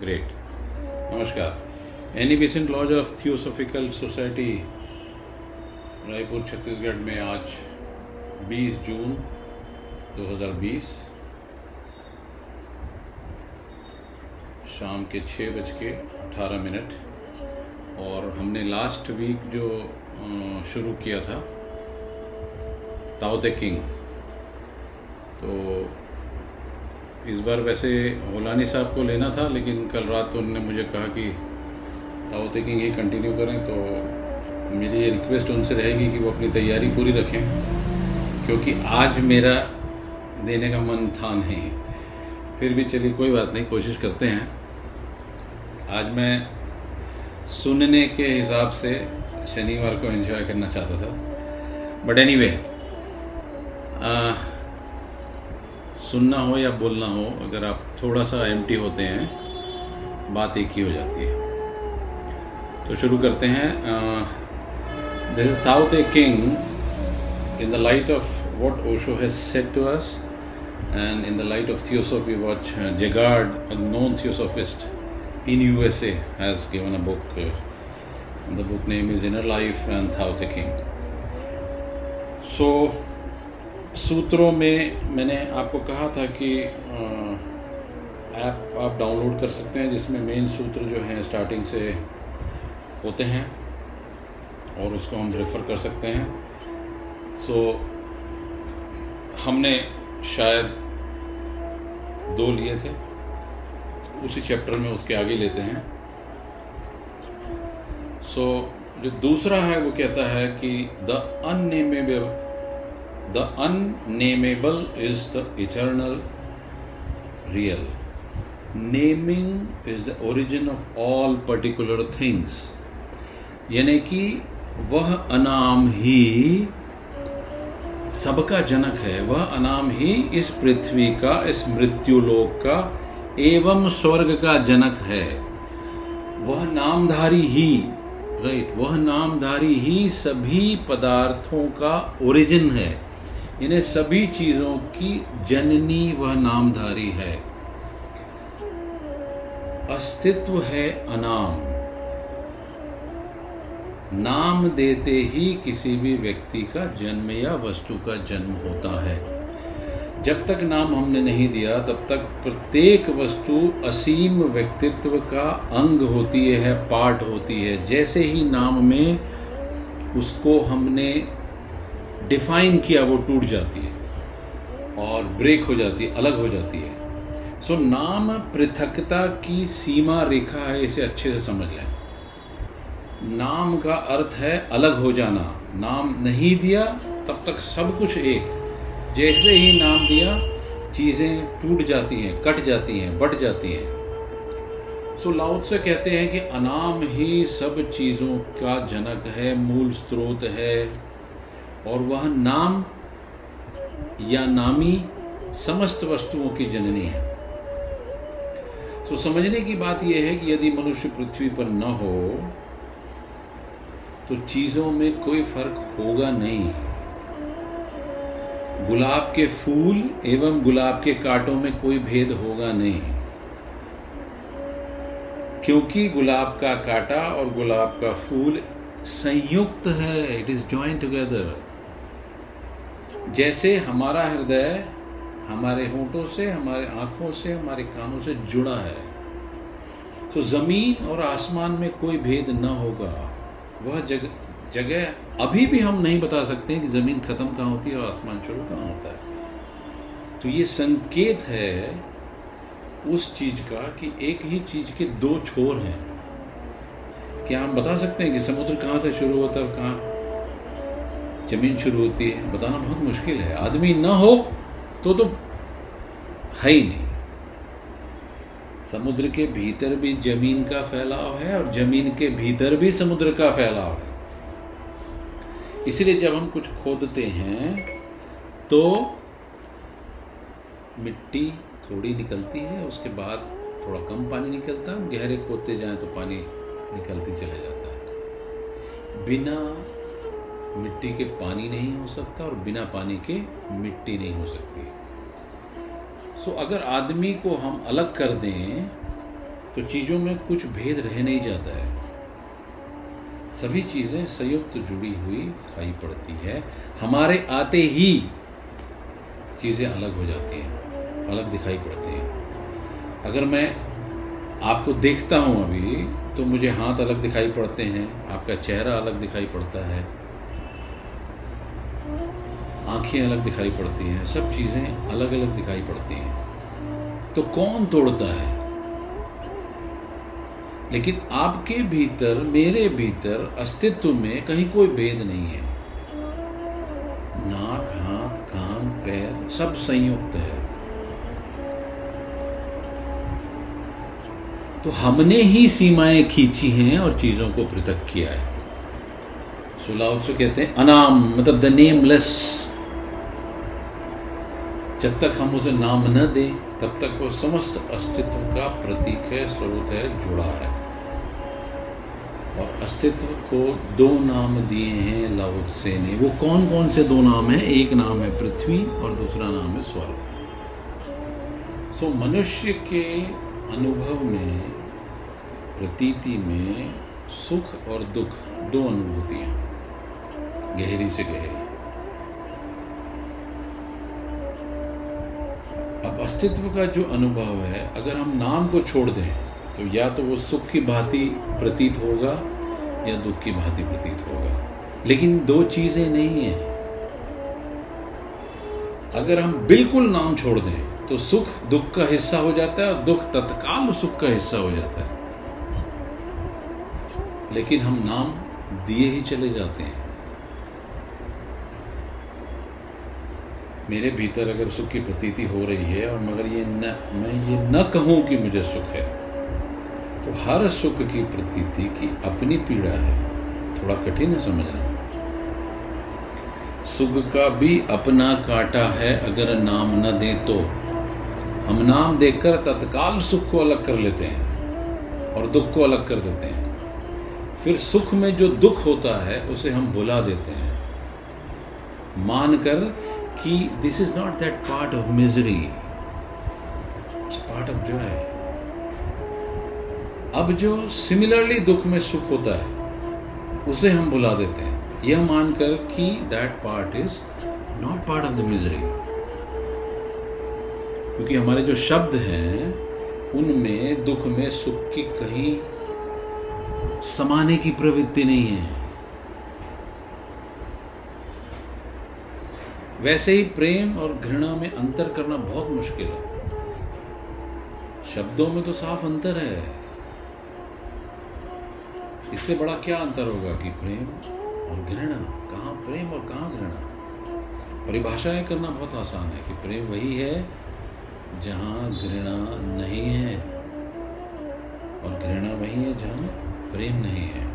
Great. Namaskar. Any recent lodge of Theosophical Society Raipur Chhattisgarh में आज 20 जून 2020 शाम के 6:18 और हमने लास्ट वीक जो शुरू किया था ताओ ते किंग, तो इस बार वैसे होलानी साहब को लेना था लेकिन कल रात तो उन्होंने मुझे कहा कि ताओ ते किंग ही कंटिन्यू करें, तो मेरी ये रिक्वेस्ट उनसे रहेगी कि वो अपनी तैयारी पूरी रखें क्योंकि आज मेरा देने का मन था नहीं, फिर भी चलिए कोई बात नहीं, कोशिश करते हैं। आज मैं सुनने के हिसाब से शनिवार को एंजॉय करना चाहता था, बट एनीवे सुनना हो या बोलना हो, अगर आप थोड़ा सा एम्प्टी होते हैं बात एक ही हो जाती है। तो शुरू करते हैं। This is Tao Te Ching in the light of what Osho has said to us and in the light of Theosophy, what Jagard, a known Theosophist in USA, has given a book. The book name is Inner Life and Tao Te Ching. So, सूत्रों में मैंने आपको कहा था कि app आप download कर सकते हैं जिसमें मेन सूत्र जो हैं स्टार्टिंग से होते हैं और उसको हम रेफ़र कर सकते हैं। सो हमने शायद 2 लिए थे, उसी चैप्टर में उसके आगे लेते हैं। सो जो दूसरा है वो कहता है कि the unnameable is the eternal real. Naming is the origin of all particular things. यानी कि वह अनाम ही सबका जनक है, वह अनाम ही इस पृथ्वी का, इस मृत्युलोक का एवं स्वर्ग का जनक है। वह नामधारी ही, राइट, वह नामधारी ही सभी पदार्थों का ओरिजिन है, इन्हें सभी चीजों की जननी वह नामधारी है। अस्तित्व है अनाम, नाम देते ही किसी भी व्यक्ति का जन्म या वस्तु का जन्म होता है। जब तक नाम हमने नहीं दिया तब तक प्रत्येक वस्तु असीम व्यक्तित्व का अंग होती है, पार्ट होती है। जैसे ही नाम में उसको हमने डिफाइन किया वो टूट जाती है और ब्रेक हो जाती है, अलग हो जाती है। सो नाम पृथकता की सीमा रेखा है, इसे अच्छे से समझ लें। नाम का अर्थ है अलग हो जाना। नाम नहीं दिया तब तक सब कुछ एक, जैसे ही नाम दिया चीज़ें टूट जाती हैं, कट जाती हैं, बट जाती हैं। सो लाउड से कहते हैं कि अनाम ही सब चीज़ों का जनक है, मूल स्रोत है, और वह नाम या नामी समस्त वस्तुओं की जननी है। सो समझने की बात यह है कि यदि मनुष्य पृथ्वी पर न हो तो चीज़ों में कोई फर्क होगा नहीं, गुलाब के फूल एवं गुलाब के कांटों में कोई भेद होगा नहीं, क्योंकि गुलाब का कांटा और गुलाब का फूल संयुक्त है, इट इज जॉइंट टुगेदर। जैसे हमारा हृदय हमारे होठों से, हमारे आँखों से, हमारे कानों से जुड़ा है, तो ज़मीन और आसमान में कोई भेद न होगा। वह जगह अभी भी हम नहीं बता सकते हैं कि ज़मीन ख़त्म कहाँ होती है और आसमान शुरू कहाँ होता है। तो ये संकेत है उस चीज़ का कि एक ही चीज़ के 2 छोर हैं। क्या हम बता सकते हैं कि समुद्र कहाँ से शुरू होता है और कहाँ ज़मीन शुरू होती है? बताना बहुत मुश्किल है। आदमी ना हो तो है ही नहीं। समुद्र के भीतर भी जमीन का फैलाव है और जमीन के भीतर भी समुद्र का फैलाव है। इसलिए जब हम कुछ खोदते हैं तो मिट्टी थोड़ी निकलती है, उसके बाद थोड़ा कम पानी निकलता है, गहरे खोदते जाएं तो पानी निकलते चला जाता है। बिना मिट्टी के पानी नहीं हो सकता और बिना पानी के मिट्टी नहीं हो सकती। सो अगर आदमी को हम अलग कर दें तो चीज़ों में कुछ भेद रह नहीं जाता है, सभी चीज़ें संयुक्त जुड़ी हुई दिखाई पड़ती है। हमारे आते ही चीज़ें अलग हो जाती हैं, अलग दिखाई पड़ती हैं। अगर मैं आपको देखता हूँ अभी तो मुझे हाथ अलग दिखाई पड़ते हैं, आपका चेहरा अलग दिखाई पड़ता है, आँखें अलग दिखाई पड़ती हैं, सब चीज़ें अलग अलग दिखाई पड़ती हैं। तो कौन तोड़ता है? लेकिन आपके भीतर, मेरे भीतर, अस्तित्व में कहीं कोई भेद नहीं है। नाक, हाथ, कान, पैर सब संयुक्त है। तो हमने ही सीमाएं खींची हैं और चीज़ों को पृथक किया है। सो लाउत्सु से कहते हैं अनाम मतलब द नेमलेस। जब तक हम उसे नाम न दें तब तक वो समस्त अस्तित्व का प्रतीक है, स्रोत है, जुड़ा है। और अस्तित्व को दो नाम दिए हैं लाओत्से ने। वो कौन कौन से दो नाम हैं? एक नाम है पृथ्वी और दूसरा नाम है स्वर्ग। सो मनुष्य के अनुभव में, प्रतीति में सुख और दुख दो अनुभूतियाँ, गहरी से गहरी। अब अस्तित्व का जो अनुभव है, अगर हम नाम को छोड़ दें तो या तो वो सुख की भांति प्रतीत होगा या दुख की भांति प्रतीत होगा, लेकिन दो चीजें नहीं है। अगर हम बिल्कुल नाम छोड़ दें तो सुख दुख का हिस्सा हो जाता है और दुख तत्काल सुख का हिस्सा हो जाता है, लेकिन हम नाम दिए ही चले जाते हैं। मेरे भीतर अगर सुख की प्रतीति हो रही है और मगर मैं ये न कहूँ कि मुझे सुख है, तो हर सुख की प्रतीति की अपनी पीड़ा है। थोड़ा कठिन है समझना। सुख का भी अपना कांटा है अगर नाम न दें तो। हम नाम देकर तत्काल सुख को अलग कर लेते हैं और दुख को अलग कर देते हैं। फिर सुख में जो दुख होता है उसे हम भुला देते हैं, मानकर कि this is not that part of misery, it's part of joy. अब जो सिमिलरली दुख में सुख होता है उसे हम भुला देते हैं, यह मानकर कि that part is not part of the misery. क्योंकि हमारे जो शब्द हैं उनमें दुख में सुख की कहीं समाने की प्रवृत्ति नहीं है। वैसे ही प्रेम और घृणा में अंतर करना बहुत मुश्किल है। शब्दों में तो साफ अंतर है, इससे बड़ा क्या अंतर होगा कि प्रेम और घृणा, कहाँ प्रेम और कहाँ घृणा। परिभाषाएं करना बहुत आसान है कि प्रेम वही है जहाँ घृणा नहीं है और घृणा वही है जहाँ प्रेम नहीं है।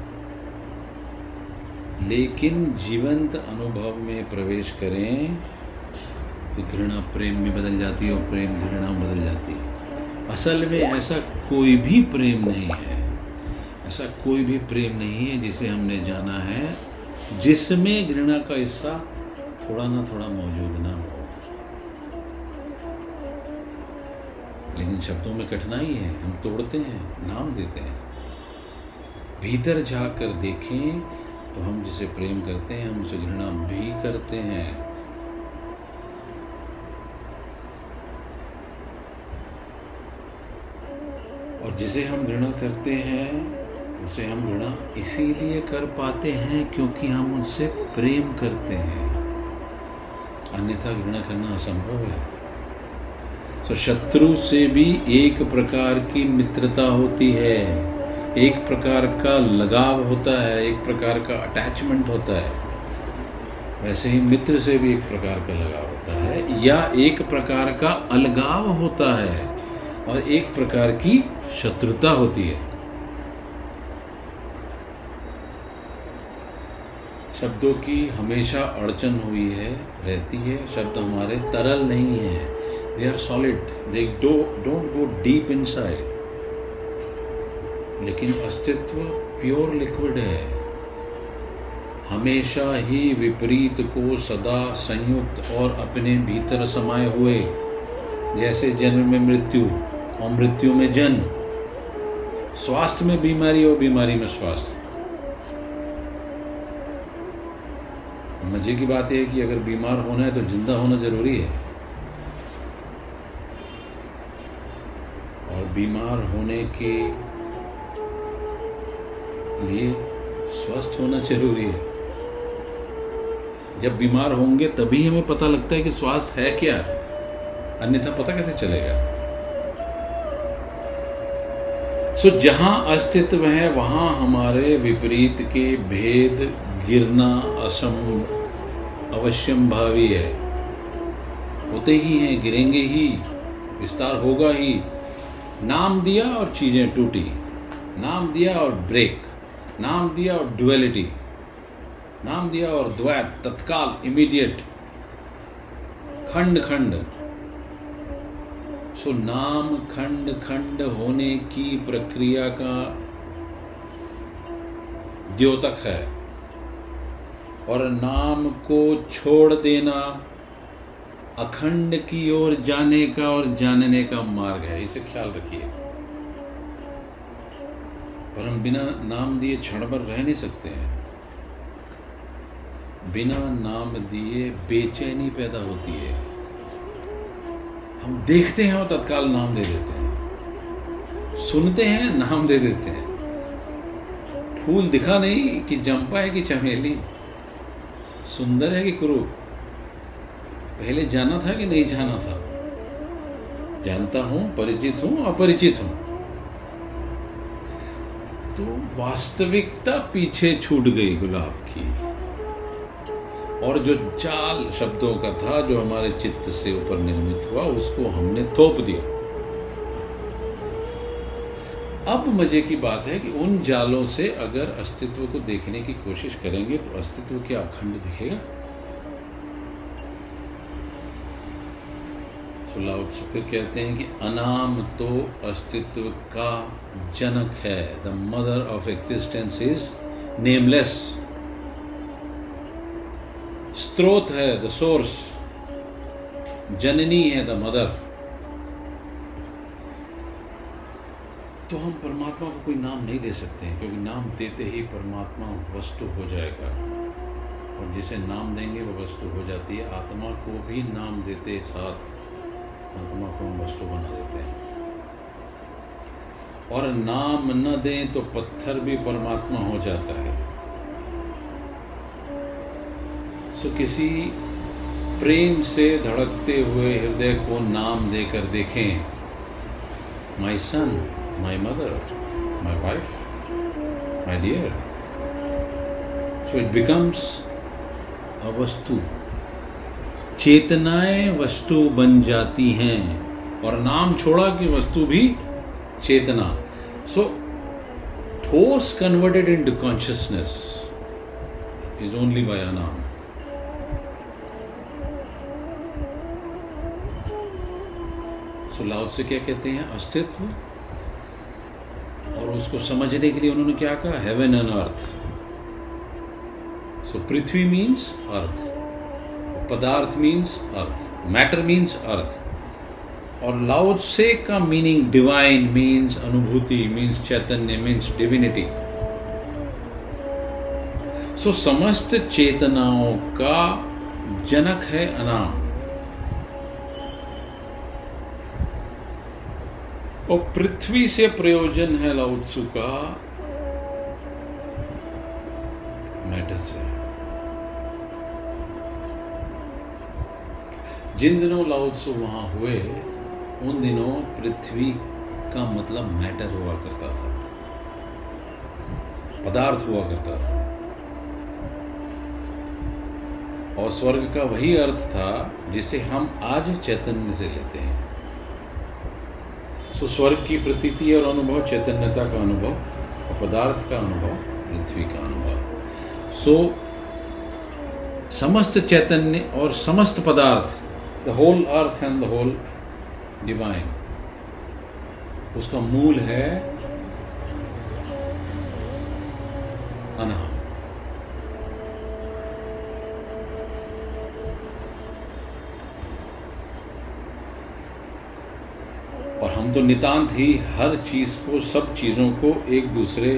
लेकिन जीवंत अनुभव में प्रवेश करें तो घृणा प्रेम में बदल जाती है और प्रेम घृणा में बदल जाती है। असल में ऐसा कोई भी प्रेम नहीं है, ऐसा कोई भी प्रेम नहीं है जिसे हमने जाना है जिसमें घृणा का हिस्सा थोड़ा ना थोड़ा मौजूद ना हो। लेकिन शब्दों में कठिनाई है, हम तोड़ते हैं, नाम देते हैं। भीतर जाकर देखें तो हम जिसे प्रेम करते हैं हम उसे घृणा भी करते हैं। और जिसे हम घृणा करते हैं उसे हम घृणा इसीलिए कर पाते हैं क्योंकि हम उनसे प्रेम करते हैं, अन्यथा घृणा करना असंभव है। तो शत्रु से भी एक प्रकार की मित्रता होती है, एक प्रकार का लगाव होता है, एक प्रकार का अटैचमेंट होता है। वैसे ही मित्र से भी एक प्रकार का लगाव होता है या एक प्रकार का अलगाव होता है और एक प्रकार की शत्रुता होती है। शब्दों की हमेशा अड़चन हुई है, रहती है। शब्द हमारे तरल नहीं है, they are solid, they don't go deep inside. लेकिन अस्तित्व प्योर लिक्विड है, हमेशा ही विपरीत को सदा संयुक्त और अपने भीतर समाये हुए। जैसे जन्म में मृत्यु और मृत्यु में जन्म, स्वास्थ्य में बीमारी और बीमारी में स्वास्थ्य। मजे की बात यह है कि अगर बीमार होना है तो जिंदा होना जरूरी है, और बीमार होने के लिए स्वस्थ होना जरूरी है। जब बीमार होंगे तभी हमें पता लगता है कि स्वास्थ्य है क्या, अन्यथा पता कैसे चलेगा। सो जहां अस्तित्व है वहां हमारे विपरीत के भेद गिरना असंभव अवश्यंभावी है, होते ही हैं, गिरेंगे ही, विस्तार होगा ही। नाम दिया और चीजें टूटी, नाम दिया और ब्रेक, नाम दिया और ड्युअलिटी, नाम दिया और द्वैत, तत्काल, इमीडिएट, खंड खंड। सो नाम खंड खंड होने की प्रक्रिया का द्योतक है, और नाम को छोड़ देना अखंड की ओर जाने का और जानने का मार्ग है, इसे ख्याल रखिए। पर हम बिना नाम दिए क्षण भर रह नहीं सकते हैं, बिना नाम दिए बेचैनी पैदा होती है। हम देखते हैं और तत्काल नाम दे देते हैं, सुनते हैं नाम दे देते हैं। फूल दिखा नहीं कि चंपा है कि चमेली, सुंदर है कि कुरूप, पहले जाना था कि नहीं जाना था, जानता हूं, परिचित हूं, अपरिचित हूं। तो वास्तविकता पीछे छूट गई गुलाब की, और जो चाल शब्दों का था जो हमारे चित्त से ऊपर निर्मित हुआ उसको हमने थोप दिया। अब मजे की बात है कि उन जालों से अगर अस्तित्व को देखने की कोशिश करेंगे तो अस्तित्व क्या अखंड दिखेगा? तो लाउड स्पीकर कहते हैं कि अनाम तो अस्तित्व का जनक है। The mother of existence is nameless. स्रोत है, द सोर्स, जननी है, द मदर। तो हम परमात्मा को कोई नाम नहीं दे सकते हैं, क्योंकि नाम देते ही परमात्मा वस्तु हो जाएगा, और जिसे नाम देंगे वह वस्तु हो जाती है। आत्मा को भी नाम देते साथ आत्मा को हम वस्तु बना देते हैं, और नाम न दें तो पत्थर भी परमात्मा हो जाता है। तो किसी प्रेम से धड़कते हुए हृदय को नाम देकर देखें, my son, my mother, my wife, my dear. So it becomes a वस्तु, चेतनाएं वस्तु बन जाती हैं, और नाम छोड़ा कि वस्तु भी चेतना। सो ठोस converted into consciousness is only by a नाम। सो लाउड से क्या कहते हैं? अस्तित्व, और उसको समझने के लिए उन्होंने क्या कहा? Heaven and earth. सो पृथ्वी मीन्स अर्थ, पदार्थ means earth, matter means earth, और लाउड से का मीनिंग डिवाइन मीन्स अनुभूति, मीन्स चैतन्य, मीन्स डिविनिटी। सो समस्त चेतनाओं का जनक है अनाम, और पृथ्वी से प्रयोजन है लाउत्सु का मैटर से। जिन दिनों लाउत्सु वहां हुए उन दिनों पृथ्वी का मतलब मैटर हुआ करता था, पदार्थ हुआ करता था, और स्वर्ग का वही अर्थ था जिसे हम आज चैतन्य से लेते हैं। सो स्वर्ग की प्रतीति और अनुभव चैतन्यता का अनुभव, और पदार्थ का अनुभव पृथ्वी का अनुभव। सो समस्त चैतन्य और समस्त पदार्थ, the whole earth and the whole divine, उसका मूल है अनाम। तो नितांत ही हर चीज़ को, सब चीज़ों को एक दूसरे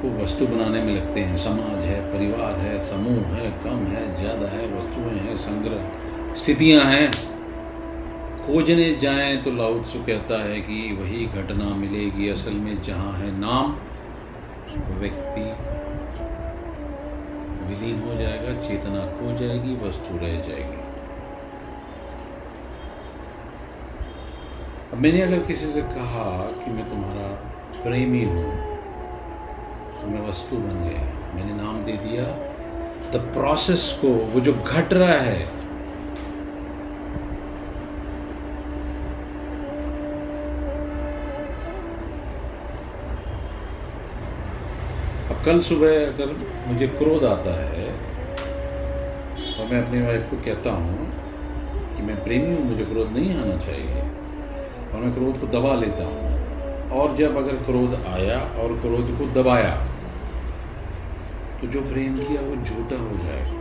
को वस्तु बनाने में लगते हैं। समाज है, परिवार है, समूह है, कम है, ज़्यादा है, वस्तुएं हैं, संग्रह स्थितियां हैं। खोजने जाएं तो लाउत्सु कहता है कि वही घटना मिलेगी असल में जहां है नाम, व्यक्ति विलीन हो जाएगा, चेतना खो जाएगी, वस्तु रह जाएगी। अब मैंने अगर किसी से कहा कि मैं तुम्हारा प्रेमी हूँ तो मैं वस्तु बन गया, मैंने नाम दे दिया। द प्रोसेस को, वो जो घट रहा है, अब कल सुबह अगर मुझे क्रोध आता है तो मैं अपनी वाइफ को कहता हूँ कि मैं प्रेमी हूँ, मुझे क्रोध नहीं आना चाहिए, और मैं क्रोध को दबा लेता हूँ। और जब अगर क्रोध आया और क्रोध को दबाया तो जो प्रेम किया वो झूठा हो जाएगा।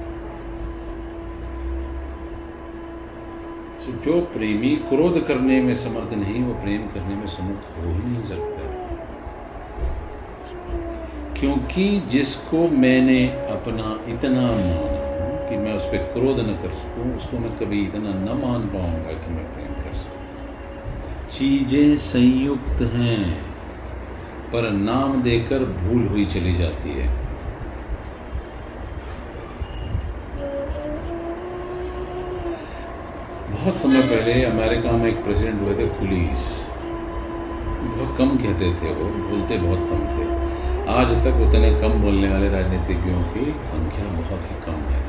जो प्रेमी क्रोध करने में समर्थ नहीं, वो प्रेम करने में समर्थ हो ही नहीं सकता। क्योंकि जिसको मैंने अपना इतना माना कि मैं उस पर क्रोध न कर सकूँ, उसको मैं कभी इतना न मान पाऊंगा कि मैं प्रेम कर सकूँ। चीज़ें संयुक्त हैं पर नाम देकर भूल हुई चली जाती है। बहुत समय पहले अमेरिका में एक प्रेसिडेंट हुए थे कूलीज। बहुत कम कहते थे वो, बोलते बहुत कम थे। आज तक उतने कम बोलने वाले राजनीतिज्ञों की संख्या बहुत ही कम है।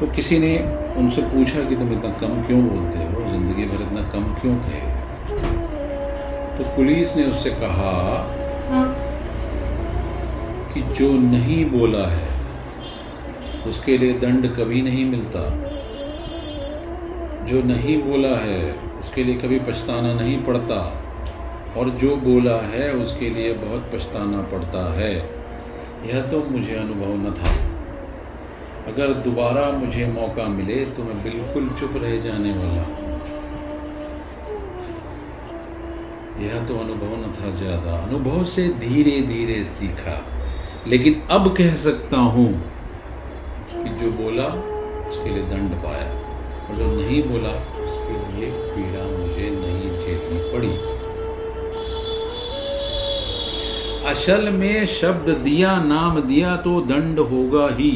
तो किसी ने उनसे पूछा कि तुम इतना कम क्यों बोलते हो, जिंदगी भर इतना कम क्यों कहे? तो पुलिस ने उससे कहा कि जो नहीं बोला है उसके लिए दंड कभी नहीं मिलता, जो नहीं बोला है उसके लिए कभी पछताना नहीं पड़ता, और जो बोला है उसके लिए बहुत पछताना पड़ता है। यह तो मुझे अनुभव न था, अगर दोबारा मुझे मौका मिले तो मैं बिल्कुल चुप रह जाने वाला हूँ। यह तो अनुभव न था ज़्यादा, अनुभव से धीरे धीरे सीखा, लेकिन अब कह सकता हूँ कि जो बोला उसके लिए दंड पाया और जो नहीं बोला उसके लिए पीड़ा मुझे नहीं झेलनी पड़ी। असल में शब्द दिया, नाम दिया तो दंड होगा ही।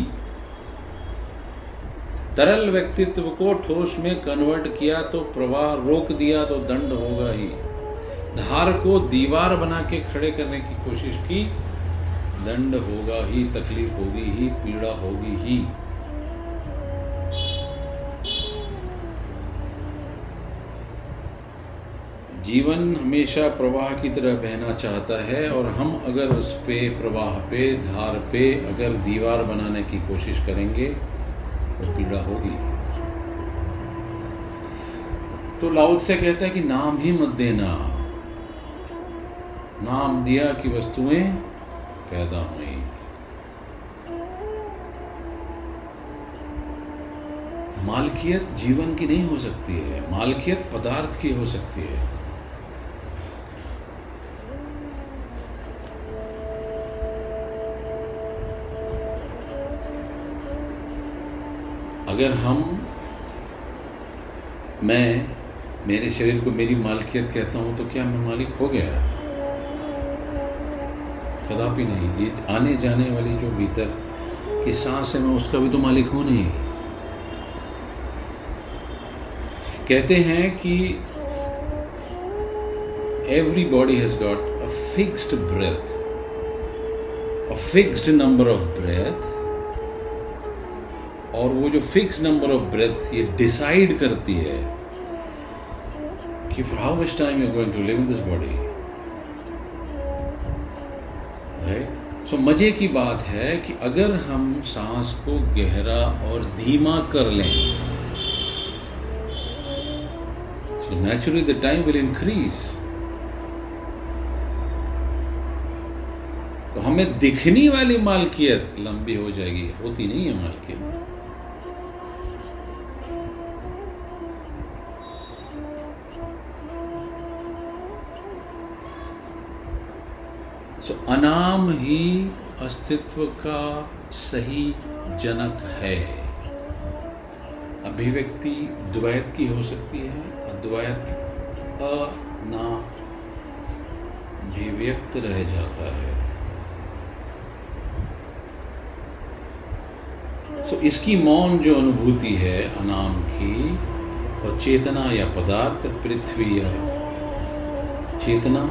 तरल व्यक्तित्व को ठोस में कन्वर्ट किया तो प्रवाह रोक दिया तो दंड होगा ही। धार को दीवार बना के खड़े करने की कोशिश की, दंड होगा ही, तकलीफ होगी ही, पीड़ा होगी ही। जीवन हमेशा प्रवाह की तरह बहना चाहता है, और हम अगर उस पे, प्रवाह पे, धार पे अगर दीवार बनाने की कोशिश करेंगे और पीड़ा होगी। तो लाउड से कहता है कि नाम ही मत देना, नाम दिया कि वस्तुएं पैदा हुई। मालकियत जीवन की नहीं हो सकती है, मालकियत पदार्थ की हो सकती है। अगर हम, मैं मेरे शरीर को मेरी मालकियत कहता हूँ तो क्या मैं मालिक हो गया? कदापि नहीं। ये आने जाने वाली जो भीतर की सांस है, मैं उसका भी तो मालिक हूँ नहीं। कहते हैं कि everybody has got a fixed breath, a fixed number of breath, और वो जो फिक्स नंबर ऑफ ब्रेथ ये डिसाइड करती है कि for how much time you are going to live in this body, right? So मजे की बात है कि अगर हम सांस को गहरा और धीमा कर लें so naturally the time will increase. तो हमें दिखने वाली मालकियत लंबी हो जाएगी, होती नहीं है मालकियत। So अनाम ही अस्तित्व का सही जनक है। अभिव्यक्ति द्वैत की हो सकती है, अद्वैत अनाभिव्यक्त रह जाता है। So, इसकी मौन जो अनुभूति है अनाम की, और चेतना या पदार्थ पृथ्वी या चेतना,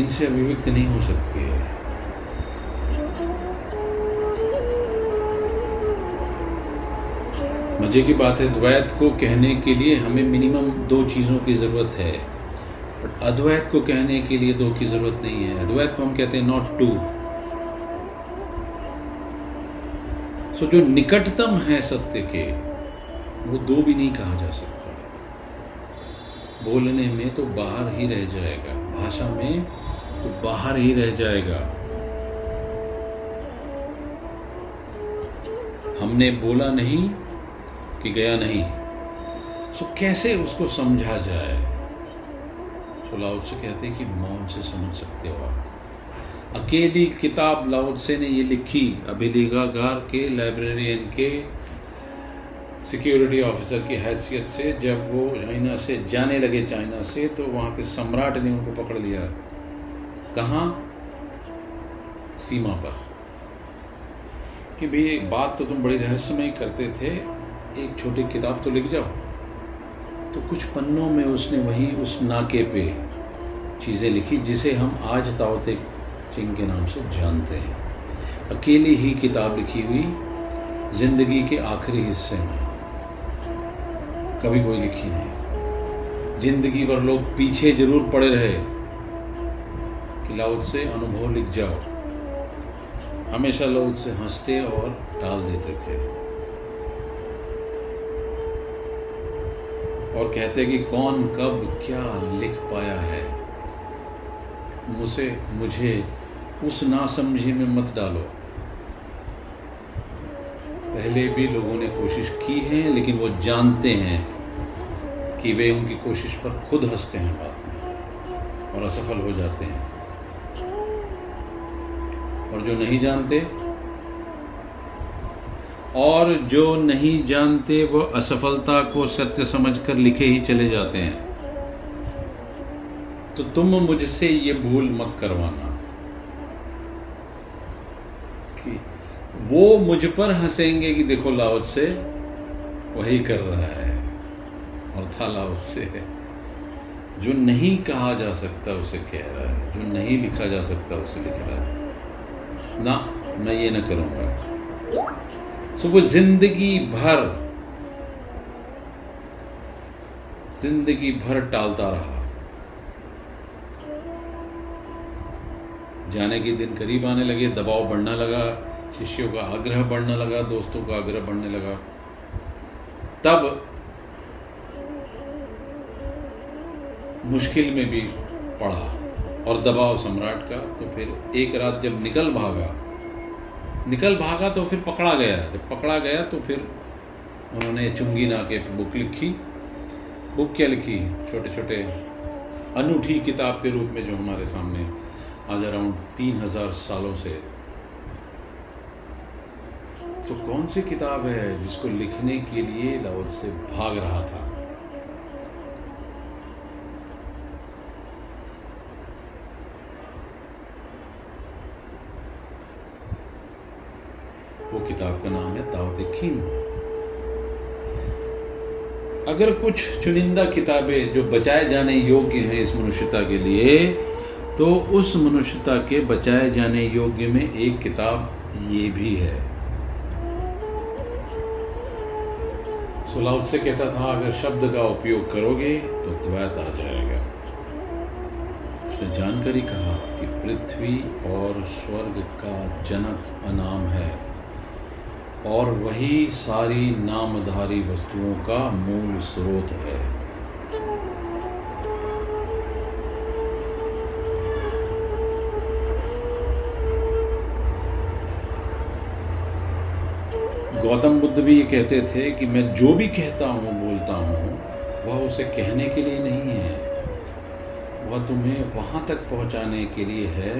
इनसे अभिव्यक्त नहीं हो सकती है। मजे की बात है, द्वैत को कहने के लिए हमें मिनिमम दो चीज़ों की ज़रूरत है, बट अद्वैत को कहने के लिए दो की ज़रूरत नहीं है। अद्वैत को हम कहते हैं नॉट टू। सो जो निकटतम है सत्य के, वो दो भी नहीं कहा जा सकता। बोलने में तो बाहर ही रह जाएगा, भाषा में तो बाहर ही रह जाएगा। हमने बोला नहीं कि गया नहीं, सो कैसे उसको समझा जाए? सो लाउड से कहते हैं कि मौन से समझ सकते हो आप। अकेली किताब लाउड से ने ये लिखी, अभिलेखागार के लाइब्रेरियन के सिक्योरिटी ऑफिसर की हैसियत से, जब वो चाइना से जाने लगे, चाइना से, तो वहाँ के सम्राट ने उनको पकड़ लिया। कहाँ? सीमा पर। कि भाई एक बात तो तुम बड़ी रहस्यमय करते थे, एक छोटी किताब तो लिख जाओ। तो कुछ पन्नों में उसने वहीं उस नाके पे चीज़ें लिखी, जिसे हम आज ताओ ते चिंग के नाम से जानते हैं। अकेली ही किताब लिखी हुई, जिंदगी के आखिरी हिस्से में, कभी कोई लिखी नहीं। जिंदगी भर लोग पीछे जरूर पड़े रहे कि लाउड से अनुभव लिख जाओ, हमेशा लाउड से हंसते और टाल देते थे और कहते कि कौन कब क्या लिख पाया है। मुझे उस नासमझी में मत डालो। पहले भी लोगों ने कोशिश की है, लेकिन वो जानते हैं कि वे उनकी कोशिश पर खुद हंसते हैं बाद में और असफल हो जाते हैं। और जो नहीं जानते वो असफलता को सत्य समझकर लिखे ही चले जाते हैं। तो तुम मुझसे ये भूल मत करवाना कि वो मुझ पर हंसेंगे कि देखो लाउड से वही कर रहा है, और था लाउड से। जो नहीं कहा जा सकता उसे कह रहा है, जो नहीं लिखा जा सकता उसे लिख रहा है। ना, मैं ये ना करूँगा। सो वो जिंदगी भर टालता रहा। जाने के दिन करीब आने लगे, दबाव बढ़ने लगा, शिष्यों का आग्रह बढ़ने लगा, दोस्तों का आग्रह बढ़ने लगा। तब मुश्किल में भी पड़ा और दबाव सम्राट का। तो फिर एक रात जब निकल भागा तो फिर पकड़ा गया तो फिर उन्होंने चुंगी नाके पे बुक लिखी। बुक क्या लिखी? छोटे छोटे अनूठी किताब के रूप में, जो हमारे सामने आज अराउंड 3000 सालों से। तो कौन सी किताब है जिसको लिखने के लिए लाहौर से भाग रहा था? वो किताब का नाम है ताओ ते चिंग। अगर कुछ चुनिंदा किताबें जो बचाए जाने योग्य हैं इस मनुष्यता के लिए, तो उस मनुष्यता के बचाए जाने योग्य में एक किताब ये भी है। तो लाउड से कहता था, अगर शब्द का उपयोग करोगे तो द्वैत आ जाएगा। उसने जानकारी कहा कि पृथ्वी और स्वर्ग का जनक अनाम है, और वही सारी नामधारी वस्तुओं का मूल स्रोत है। गौतम बुद्ध भी ये कहते थे कि मैं जो भी कहता हूँ, बोलता हूँ, वह उसे कहने के लिए नहीं है, वह वह तुम्हें वहाँ तक पहुँचाने के लिए है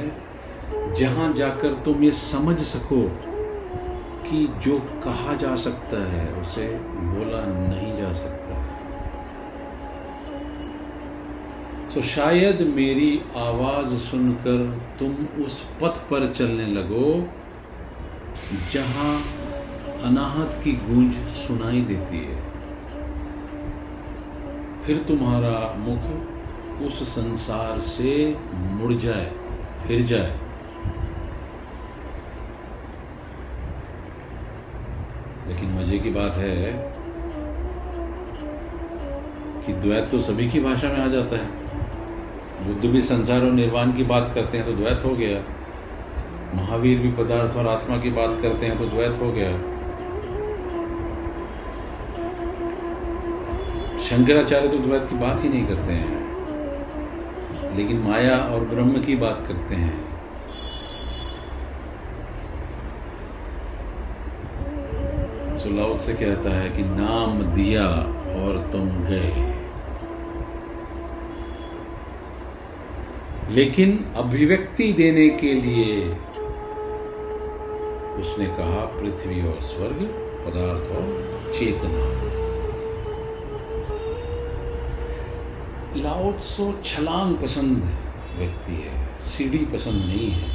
जहाँ जाकर तुम ये समझ सको कि जो कहा जा सकता है उसे बोला नहीं जा सकता। तो शायद मेरी आवाज़ सुनकर तुम उस पथ पर चलने लगो जहाँ अनाहत की गूंज सुनाई देती है, फिर तुम्हारा मुख उस संसार से मुड़ जाए, फिर जाए। लेकिन मजे की बात है कि द्वैत तो सभी की भाषा में आ जाता है। बुद्ध भी संसार और निर्वाण की बात करते हैं तो द्वैत हो गया, महावीर भी पदार्थ और आत्मा की बात करते हैं तो द्वैत हो गया, शंकराचार्य तो द्वैत की बात ही नहीं करते हैं, लेकिन माया और ब्रह्म की बात करते हैं। सुलाउद से कहता है कि नाम दिया और तुम गए, लेकिन अभिव्यक्ति देने के लिए उसने कहा पृथ्वी और स्वर्ग, पदार्थ और चेतना। लाओ सो छलांग पसंद व्यक्ति है, सीढ़ी पसंद नहीं है।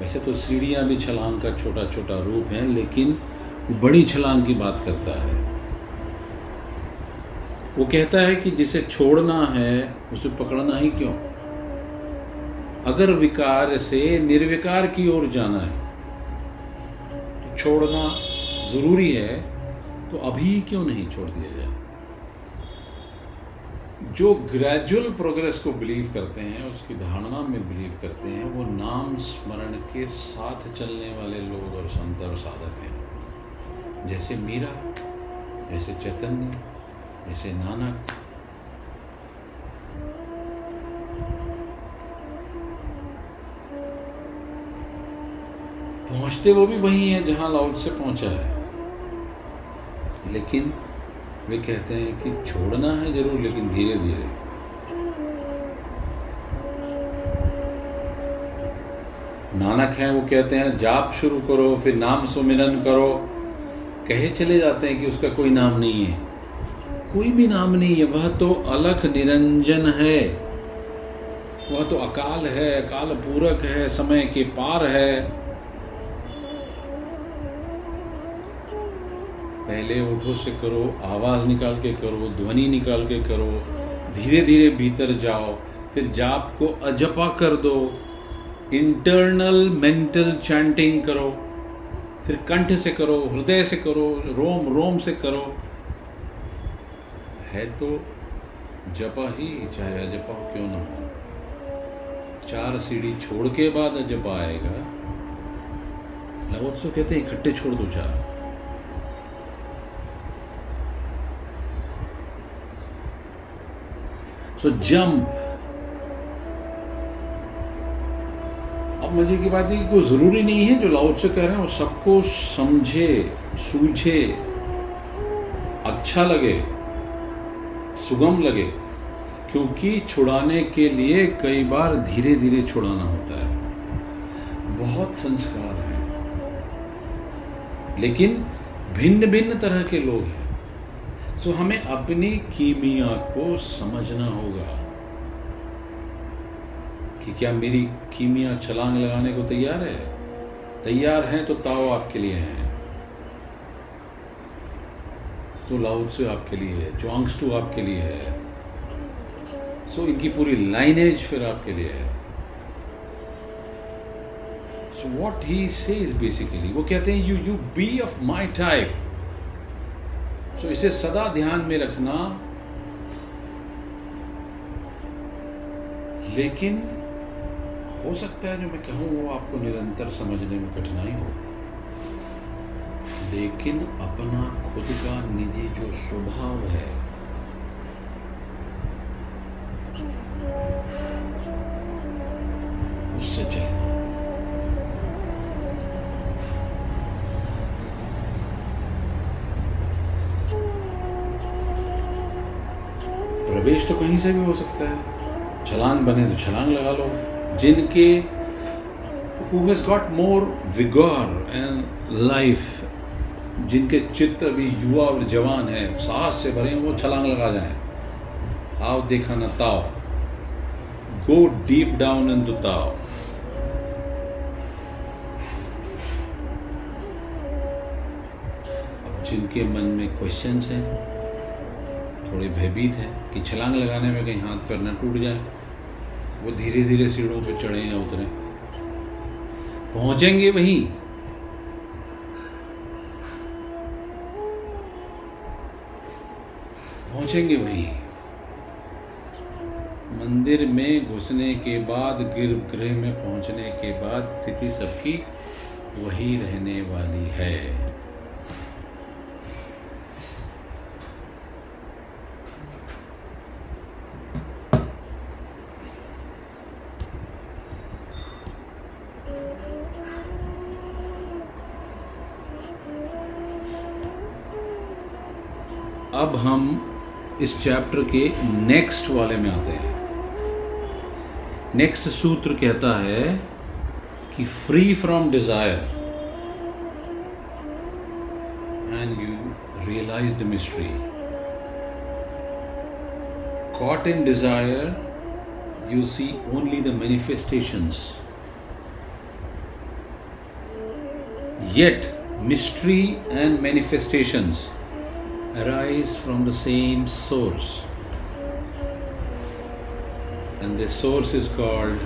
वैसे तो सीढ़ियाँ भी छलांग का छोटा छोटा रूप है, लेकिन बड़ी छलांग की बात करता है। वो कहता है कि जिसे छोड़ना है उसे पकड़ना ही क्यों, अगर विकार से निर्विकार की ओर जाना है तो छोड़ना जरूरी है, तो अभी क्यों नहीं छोड़ दिया जाए। जो ग्रेजुअल प्रोग्रेस को बिलीव करते हैं, उसकी धारणा में बिलीव करते हैं, वो नाम स्मरण के साथ चलने वाले लोग और संत और साधक हैं, जैसे मीरा, जैसे चैतन्य, जैसे नानक। पहुंचते वो भी वही है जहां लाउड से पहुंचा है, लेकिन वे कहते हैं कि छोड़ना है जरूर, लेकिन धीरे धीरे। नानक हैं वो कहते हैं जाप शुरू करो, फिर नाम सुमिरन करो, कहे चले जाते हैं कि उसका कोई नाम नहीं है, कोई भी नाम नहीं है। वह तो अलख निरंजन है, वह तो अकाल है, अकाल पूरक है, समय के पार है। पहले ओठों से करो, आवाज निकाल के करो, ध्वनि निकाल के करो, धीरे धीरे भीतर जाओ, फिर जाप को अजपा कर दो, इंटरनल मेंटल चैंटिंग करो, फिर कंठ से करो, हृदय से करो, रोम रोम से करो। है तो जपा ही, चाहे अजपा क्यों ना हो। चार सीढ़ी छोड़ के बाद अजपा आएगा। लाओत्सो कहते हैं इकट्ठे छोड़ दो चार। So jump. अब मजे की बात है कि कोई जरूरी नहीं है जो लाओत्सो कह रहे हैं वो सबको समझे, सूझे, अच्छा लगे, सुगम लगे, क्योंकि छुड़ाने के लिए कई बार धीरे धीरे छुड़ाना होता है। बहुत संस्कार हैं, लेकिन भिन्न भिन्न तरह के लोग हैं। तो हमें अपनी कीमिया को समझना होगा कि क्या मेरी कीमिया छलांग लगाने को तैयार है। तैयार हैं तो ताओ आपके लिए हैं, तो लाउत्सु आपके लिए है, च्वांग्सू आपके लिए है, सो इनकी पूरी लाइनेज फिर आपके लिए है। So what he says basically, वो कहते हैं you be of my type. So इसे सदा ध्यान में रखना, लेकिन हो सकता है जो मैं कहूँ वो आपको निरंतर समझने में कठिनाई हो, लेकिन अपना खुद का निजी जो स्वभाव है उससे चलना। प्रवेश तो कहीं से भी हो सकता है, छलांग बने तो छलांग लगा लो। जिनके who has got more vigor and life, जिनके चित्र अभी युवा और जवान है, साहस से भरे हैं, वो छलांग लगा जाए। आओ देखा ना ताओ, go deep down into ताओ। जिनके मन में क्वेश्चंस हैं, थोड़े भयभीत हैं कि छलांग लगाने में कहीं हाथ पर न टूट जाए, वो धीरे धीरे सीढ़ियों पर चढ़े या उतरे, पहुंचेंगे वहीं। पहुंचेंगे वहीं। मंदिर में घुसने के बाद, गिरगृह में पहुंचने के बाद स्थिति सबकी वही रहने वाली है। अब हम इस चैप्टर के नेक्स्ट वाले में आते हैं। नेक्स्ट सूत्र कहता है कि free from desire and you realise the mystery. Caught in desire you see only the manifestations, yet mystery and manifestations arise from the same source, and this source is called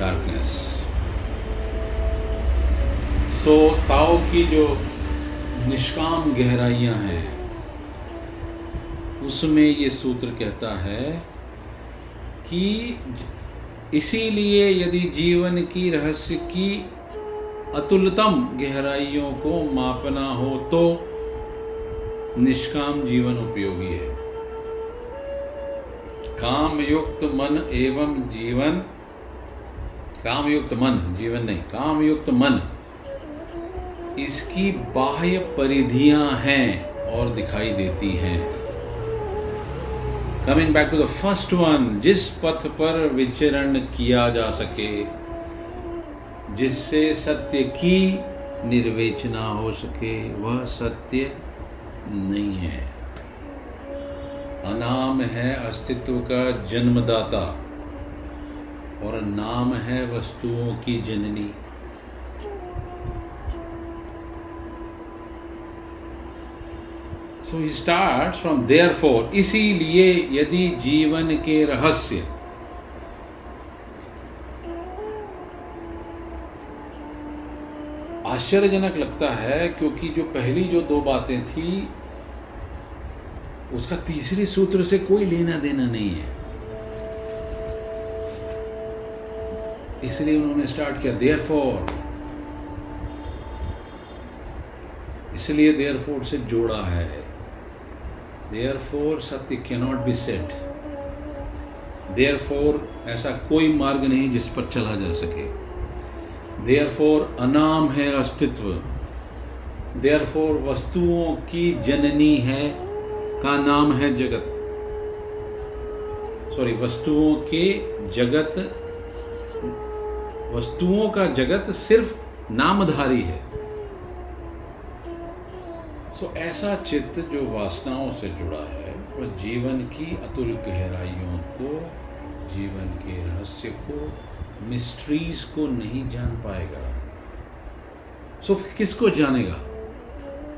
darkness. So Tao की जो निष्काम गहराइयां हैं, उसमें ये सूत्र कहता है कि इसीलिए यदि जीवन की रहस्य की अतुलतम गहराइयों को मापना हो तो निष्काम जीवन उपयोगी है। कामयुक्त मन इसकी बाह्य परिधियां हैं और दिखाई देती हैं। Coming back to the first one, जिस पथ पर विचरण किया जा सके, जिससे सत्य की निर्वेचना हो सके, वह सत्य नहीं है, अनाम है, अस्तित्व का जन्मदाता, और नाम है वस्तुओं की जननी। So he starts from therefore. इसीलिए यदि जीवन के रहस्य आश्चर्यजनक लगता है, क्योंकि जो पहली जो दो बातें थी उसका तीसरे सूत्र से कोई लेना देना नहीं है, इसलिए उन्होंने स्टार्ट किया देयरफॉर। इसलिए देयरफॉर से जोड़ा है। देयरफॉर सत्य can not be said, therefore ऐसा कोई मार्ग नहीं जिस पर चला जा सके, देयरफॉर अनाम है अस्तित्व, देयरफॉर वस्तुओं की जननी है, का नाम है जगत, सॉरी वस्तुओं के जगत, वस्तुओं का जगत सिर्फ नामधारी है। सो ऐसा चित्त जो वासनाओं से जुड़ा है, वह जीवन की अतुल गहराइयों को, जीवन के रहस्य को, मिस्ट्रीज को नहीं जान पाएगा। सो किसको जानेगा?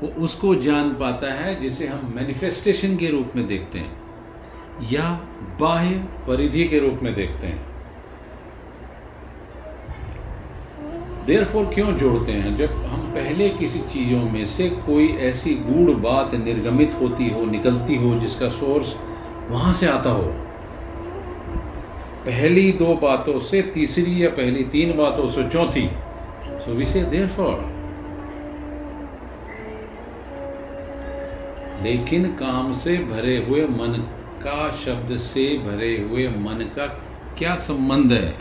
वो उसको जान पाता है जिसे हम मैनिफेस्टेशन के रूप में देखते हैं या बाह्य परिधि के रूप में देखते हैं। देयरफॉर क्यों जोड़ते हैं? जब हम पहले किसी चीजों में से कोई ऐसी गूढ़ बात निर्गमित होती हो, निकलती हो, जिसका सोर्स वहां से आता हो। पहली दो बातों से तीसरी या पहली तीन बातों से चौथी, सो वी से देयरफॉर। लेकिन काम से भरे हुए मन का, शब्द से भरे हुए मन का क्या संबंध है?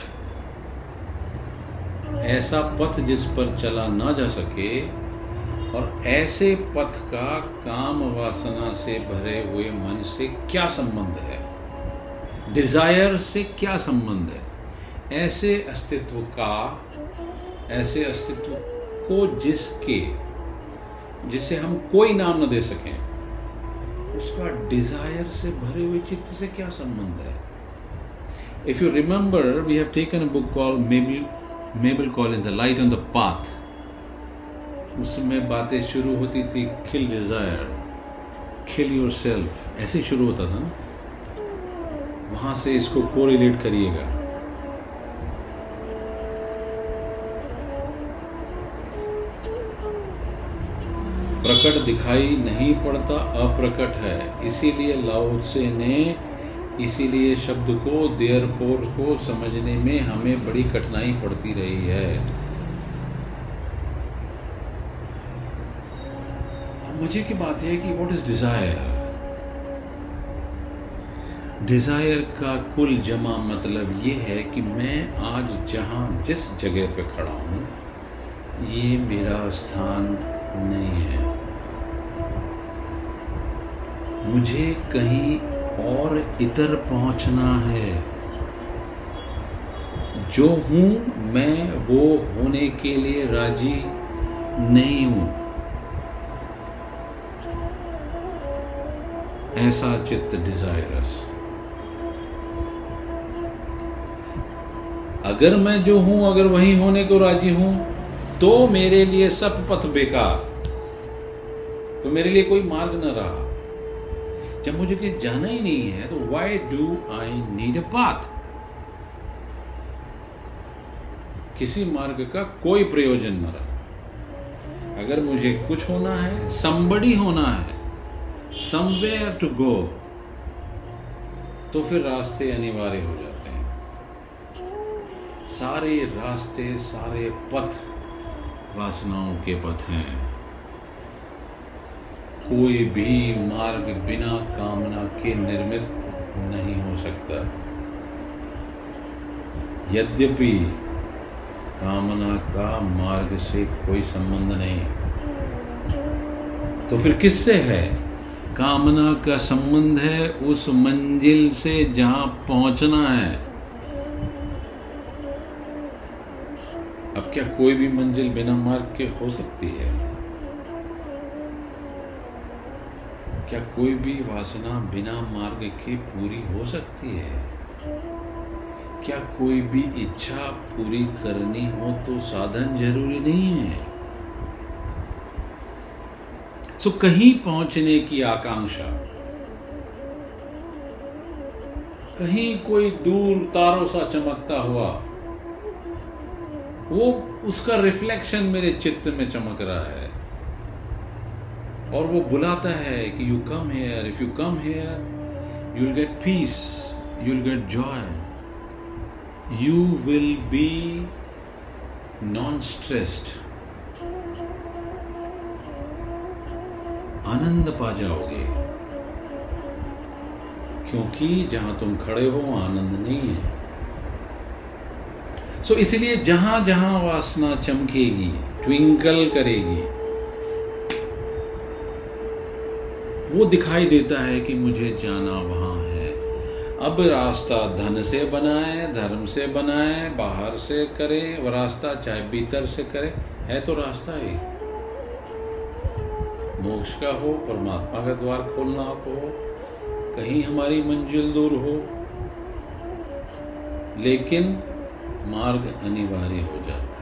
ऐसा पथ जिस पर चला ना जा सके, और ऐसे पथ का काम वासना से भरे हुए मन से क्या संबंध है? डिज़ायर से क्या संबंध है? ऐसे अस्तित्व को जिसे हम कोई नाम न दे सकें, उसका डिज़ायर से भरे हुए चित्त से क्या संबंध है? If you remember, we have taken a book called Mabel Collins, A Light on the Path. उसमें बातें शुरू होती थी kill desire, kill yourself, ऐसे शुरू होता था ना? वहाँ से इसको कोरिलेट करिएगा। प्रकट दिखाई नहीं पड़ता, अप्रकट है। इसीलिए लाओत्से ने शब्द को देयरफॉर को समझने में हमें बड़ी कठिनाई पड़ती रही है। मजे की बात है कि व्हाट इज डिजायर? डिजायर का कुल जमा मतलब ये है कि मैं आज जिस जगह पे खड़ा हूं, ये मेरा स्थान नहीं है। मुझे कहीं और इतर पहुंचना है। जो हूं मैं वो होने के लिए राजी नहीं हूं। ऐसा चित्त डिजायरस। अगर मैं जो हूं, अगर वही होने को राजी हूं, तो मेरे लिए सब पथ बेकार, तो मेरे लिए कोई मार्ग न रहा। जब मुझे जाना ही नहीं है तो why do I need a path? किसी मार्ग का कोई प्रयोजन न रहा। अगर मुझे कुछ होना है, somebody होना है, somewhere to go, तो फिर रास्ते अनिवार्य हो जाते हैं। सारे रास्ते, सारे पथ वासनाओं के पथ हैं। कोई भी मार्ग बिना कामना के निर्मित नहीं हो सकता। यद्यपि कामना का मार्ग से कोई संबंध नहीं, तो फिर किससे है? कामना का संबंध है उस मंजिल से जहां पहुंचना है। अब क्या कोई भी मंजिल बिना मार्ग के हो सकती है? क्या कोई भी वासना बिना मार्ग के पूरी हो सकती है? क्या कोई भी इच्छा पूरी करनी हो तो साधन जरूरी नहीं है? तो कहीं पहुंचने की आकांक्षा, कहीं कोई दूर तारों सा चमकता हुआ, वो उसका रिफ्लेक्शन मेरे चित्त में चमक रहा है और वो बुलाता है कि you come here, if you come here you will get peace, you will get joy, you will be non stressed, आनंद पा जाओगे। क्योंकि जहां तुम खड़े हो आनंद नहीं है। सो इसलिए जहां जहां वासना चमकेगी, ट्विंकल करेगी, वो दिखाई देता है कि मुझे जाना वहां है। अब रास्ता धन से बनाए, धर्म से बनाए, बाहर से करे, वह रास्ता चाहे भीतर से करे, है तो रास्ता ही। मोक्ष का हो, परमात्मा का द्वार खोलना हो, कहीं हमारी मंजिल दूर हो, लेकिन मार्ग अनिवार्य हो जाता है।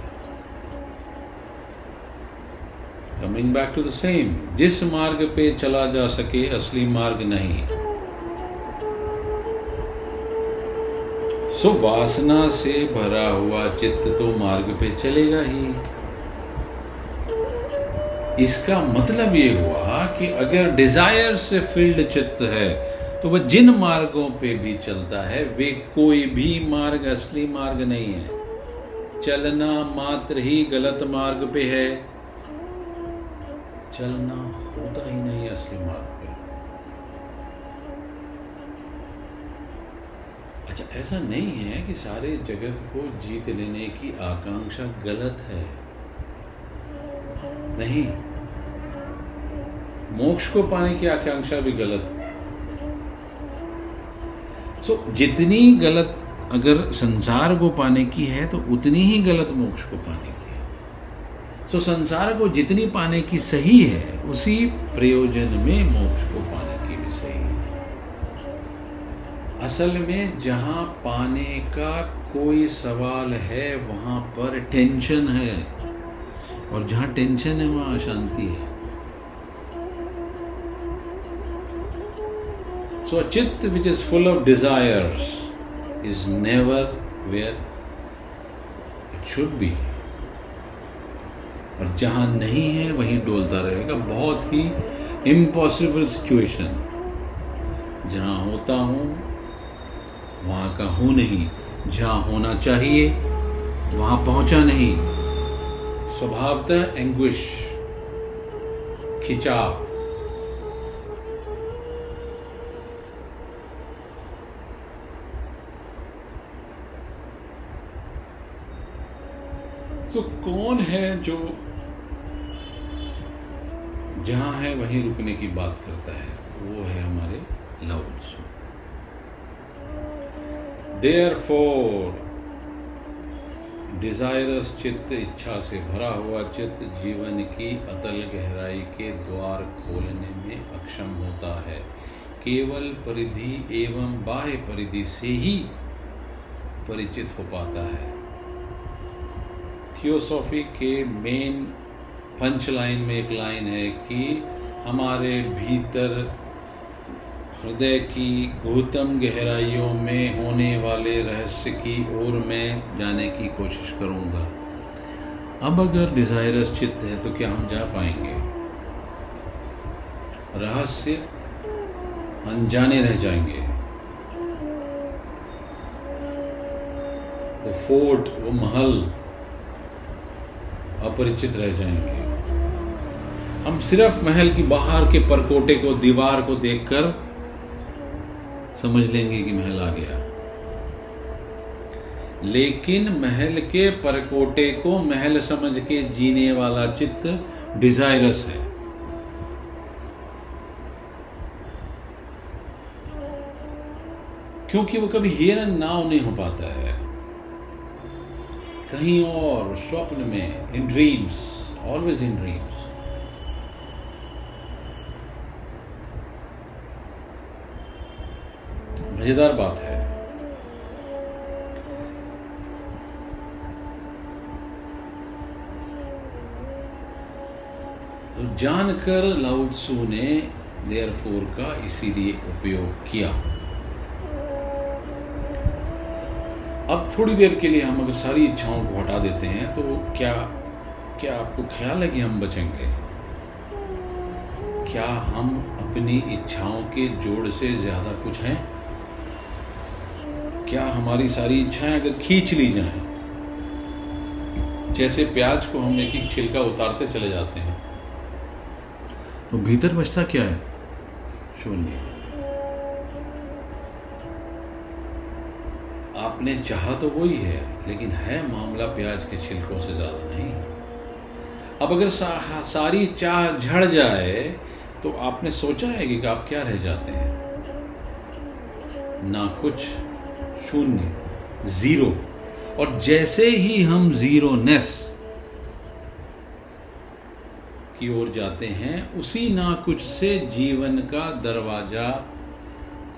Coming back to the same, जिस मार्ग पे चला जा सके, असली मार्ग नहीं। सो वासना से भरा हुआ चित्त तो मार्ग पे चलेगा ही। इसका मतलब ये हुआ कि अगर डिजायर से फील्ड चित्त है तो वह जिन मार्गों पे भी चलता है, वे कोई भी मार्ग असली मार्ग नहीं है। चलना मात्र ही गलत मार्ग पे है। चलना होता ही नहीं असली मार्ग पे। अच्छा, ऐसा नहीं है कि सारे जगत को जीत लेने की आकांक्षा गलत है, नहीं। मोक्ष को पाने की आकांक्षा भी गलत। तो जितनी गलत अगर संसार को पाने की है तो उतनी ही गलत मोक्ष को पाने की है। तो संसार को जितनी पाने की सही है उसी प्रयोजन में मोक्ष को पाने की भी सही है। असल में जहां पाने का कोई सवाल है वहां पर टेंशन है, और जहां टेंशन है वहां अशांति है। So a chit which is full of desires is never where it should be, और जहाँ नहीं है वहीं डोलता रहेगा। बहुत ही impossible situation, जहाँ होता हूँ वहाँ का हूँ नहीं, जहाँ होना चाहिए वहाँ पहुँचा नहीं। स्वभावतः एंग्विश, खिंचाव। तो कौन है जो जहां है वहीं रुकने की बात करता है? वो है हमारे लाउत्सु। देयरफॉर डिजायरस चित्त, इच्छा से भरा हुआ चित्त जीवन की अतल गहराई के द्वार खोलने में अक्षम होता है। केवल परिधि एवं बाह्य परिधि से ही परिचित हो पाता है। थियोसॉफी के मेन पंच लाइन में एक लाइन है कि हमारे भीतर हृदय की गहन गहराइयों में होने वाले रहस्य की ओर मैं जाने की कोशिश करूँगा। अब अगर डिज़ायरस चित्त है तो क्या हम जा पाएंगे? रहस्य अनजाने रह जाएंगे। वो फोर्ट, वो महल अपरिचित रह जाएंगे। हम सिर्फ महल की बाहर के परकोटे को, दीवार को देखकर समझ लेंगे कि महल आ गया, लेकिन महल के परकोटे को महल समझ के जीने वाला चित्त डिजायरस है। क्योंकि वो कभी हियर एंड नाउ नहीं हो पाता है, कहीं और, स्वप्न में, in dreams, always in dreams. मजेदार बात है, तो जानकर लाउत्सु ने देयरफॉर का इसीलिए उपयोग किया। अब थोड़ी देर के लिए हम अगर सारी इच्छाओं को हटा देते हैं तो क्या आपको ख्याल है कि हम बचेंगे? क्या हम अपनी इच्छाओं के जोड़ से ज़्यादा कुछ हैं? क्या हमारी सारी इच्छाएं अगर खींच ली जाएं, जैसे प्याज को हम एक एक छिलका उतारते चले जाते हैं, तो भीतर बचता क्या है? शून्य। आपने चाहा तो वही है, लेकिन है मामला प्याज के छिलकों से ज़्यादा नहीं। अब अगर सारी चाह झड़ जाए तो आपने सोचा है कि आप क्या रह जाते हैं? ना कुछ, शून्य, जीरो। और जैसे ही हम जीरोनेस की ओर जाते हैं, उसी ना कुछ से जीवन का दरवाजा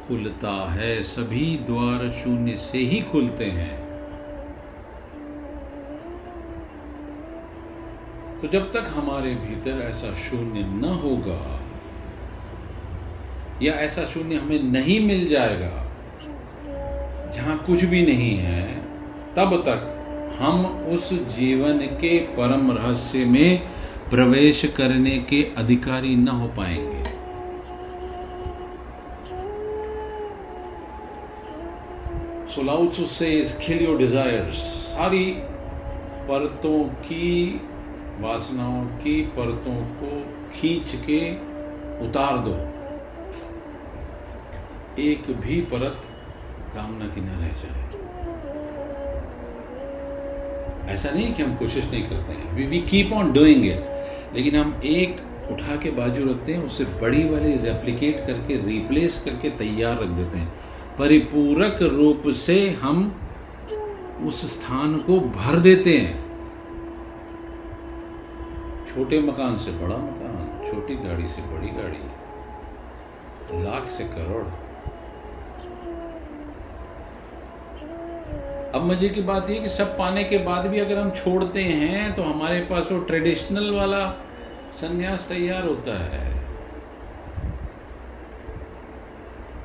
खुलता है। सभी द्वार शून्य से ही खुलते हैं। तो जब तक हमारे भीतर ऐसा शून्य न होगा, या ऐसा शून्य हमें नहीं मिल जाएगा जहां कुछ भी नहीं है, तब तक हम उस जीवन के परम रहस्य में प्रवेश करने के अधिकारी न हो पाएंगे। So Lao Tzu says, kill your desires. सारी परतों की, वासनाओं की परतों को खींच के उतार दो, एक भी परत कामना की न रह जाए। ऐसा नहीं कि हम कोशिश नहीं करते हैं, we keep on doing it, लेकिन हम एक उठा के बाजू रखते हैं, उससे बड़ी वाली रेप्लिकेट करके, रिप्लेस करके तैयार रख देते हैं। परिपूरक रूप से हम उस स्थान को भर देते हैं। छोटे मकान से बड़ा मकान, छोटी गाड़ी से बड़ी गाड़ी, लाख से करोड़। अब मजे की बात यह कि सब पाने के बाद भी अगर हम छोड़ते हैं तो हमारे पास वो ट्रेडिशनल वाला संन्यास तैयार होता है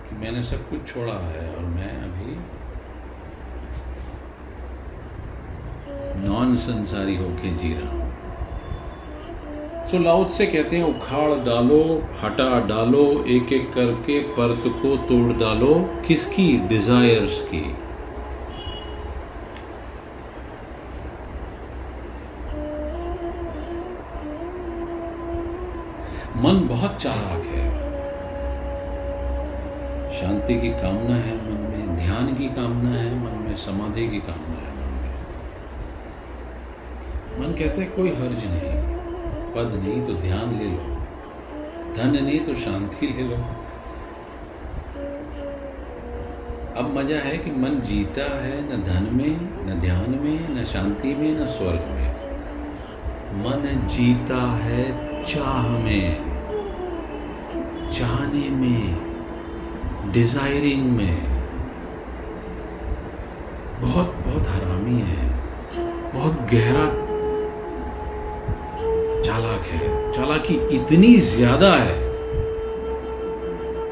कि मैंने सब कुछ छोड़ा है और मैं अभी नॉन संसारी होके जी रहा हूं। सो लाउत्से कहते हैं उखाड़ डालो, हटा डालो, एक एक करके परत को तोड़ डालो। किसकी? डिजायर्स की। मन बहुत चालाक है। शांति की कामना है मन में, ध्यान की कामना है मन में, समाधि की कामना है मन में। मन कहते हैं कोई हर्ज नहीं, पद नहीं तो ध्यान ले लो, धन नहीं तो शांति ले लो। अब मजा है कि मन जीता है न धन में, न ध्यान में, न शांति में, न स्वर्ग में। मन जीता है चाह में, चाहने में, डिजायरिंग में। बहुत बहुत हरामी है, बहुत गहरा चालाक है। चालाकी इतनी ज्यादा है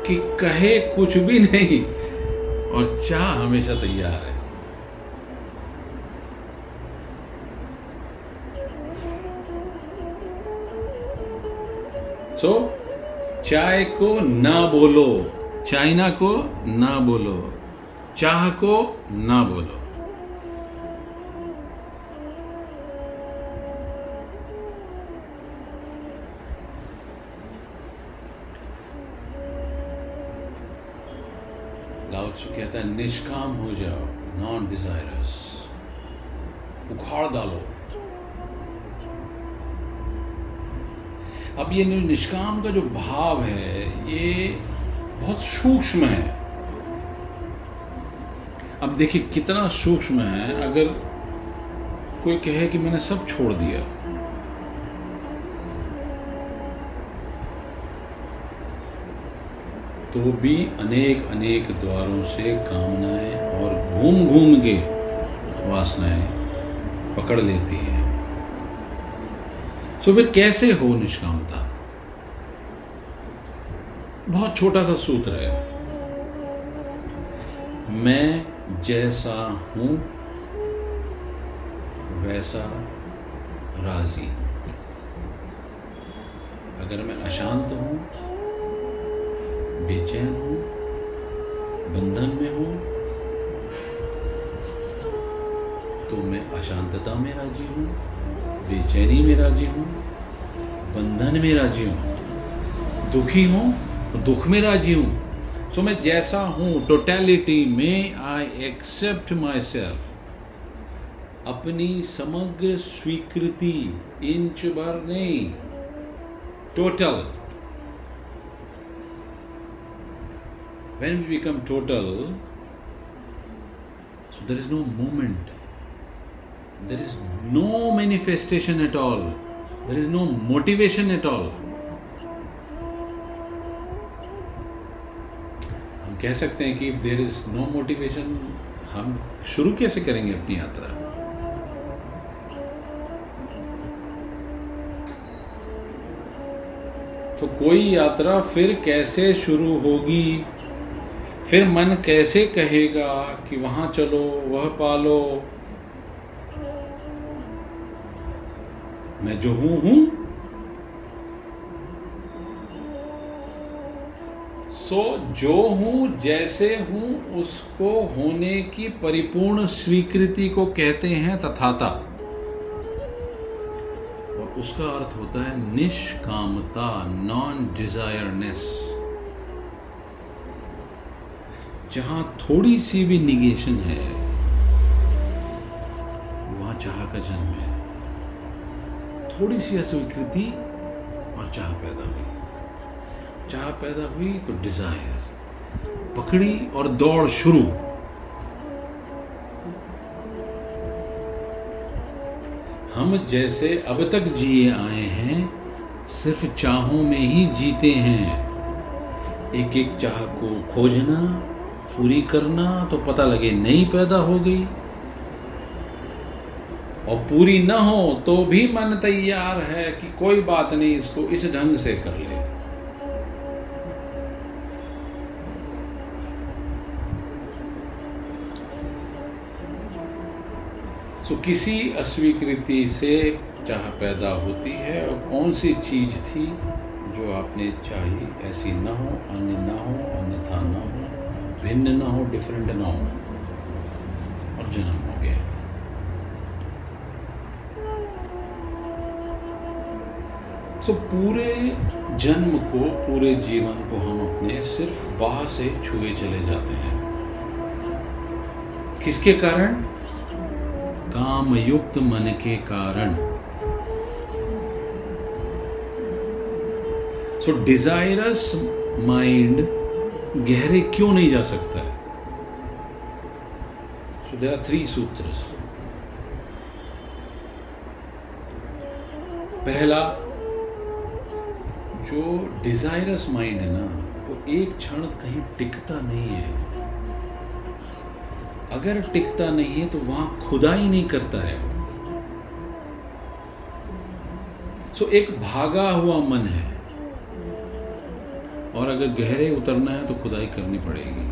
कि कहे कुछ भी नहीं और चाह हमेशा तैयार है। तो चाय को ना बोलो, चाइना को ना बोलो, चाह को ना बोलो। लाउत्से कहता है निष्काम हो जाओ, नॉन डिजायरस, उखाड़ डालो। अब ये निष्काम का जो भाव है ये बहुत सूक्ष्म है। अब देखिए कितना सूक्ष्म है। अगर कोई कहे कि मैंने सब छोड़ दिया, तो भी अनेक अनेक द्वारों से कामनाएं और घूम घूम के वासनाएं पकड़ लेती हैं। तो फिर कैसे हो निष्कामता? बहुत छोटा सा सूत्र है, मैं जैसा हूं वैसा राजी। अगर मैं अशांत हूं, बेचैन हूं, बंधन में हूं, तो मैं अशांतता में राजी हूं, बेचैनी में राजी हूँ, बंधन में राजी हूँ, दुखी हूँ, दुख में राजी हूँ। सो मैं जैसा हूँ टोटलिटी में, आई एक्सेप्ट माई सेल्फ, अपनी समग्र स्वीकृति, इंच भर नहीं, total. When we become total, so there is no movement. There is no manifestation at all. There is no motivation at all. हम कह सकते हैं कि if there is no motivation, हम शुरू कैसे करेंगे अपनी यात्रा? तो कोई यात्रा फिर कैसे शुरू होगी? फिर मन कैसे कहेगा कि वहां चलो, वह पालो, मैं जो हूं हूं। सो जो हूं, जैसे हूं, उसको होने की परिपूर्ण स्वीकृति को कहते हैं तथाता, और उसका अर्थ होता है निष्कामता, नॉन डिजायरनेस। जहां थोड़ी सी भी निगेशन है वहां चाह का जन्म है। थोड़ी सी अस्वीकृति और चाह पैदा हुई, तो डिजायर। पकड़ी और दौड़ शुरू। हम जैसे अब तक जिए आए हैं सिर्फ चाहों में ही जीते हैं। एक एक चाह को खोजना, पूरी करना, तो पता लगे नई पैदा हो गई, और पूरी ना हो तो भी मन तैयार है कि कोई बात नहीं, इसको इस ढंग से कर ले। तो किसी अस्वीकृति से चाह पैदा होती है, और कौन सी चीज थी जो आपने चाही, ऐसी ना हो, अन्य ना हो, अन्यथा ना हो, भिन्न ना हो, डिफरेंट ना हो, और जन्म हो गया। सो पूरे जन्म को, पूरे जीवन को हम अपने सिर्फ बाह से छुए चले जाते हैं। किसके कारण? कामयुक्त मन के कारण। सो डिजायरस माइंड गहरे क्यों नहीं जा सकता है? सो देयर आर थ्री सूत्रस। पहला, जो डिजायरस माइंड है ना, वो एक क्षण कहीं टिकता नहीं है। अगर टिकता नहीं है तो वहां खुदा ही नहीं करता है। सो एक भागा हुआ मन है, और अगर गहरे उतरना है तो खुदाई करनी पड़ेगी।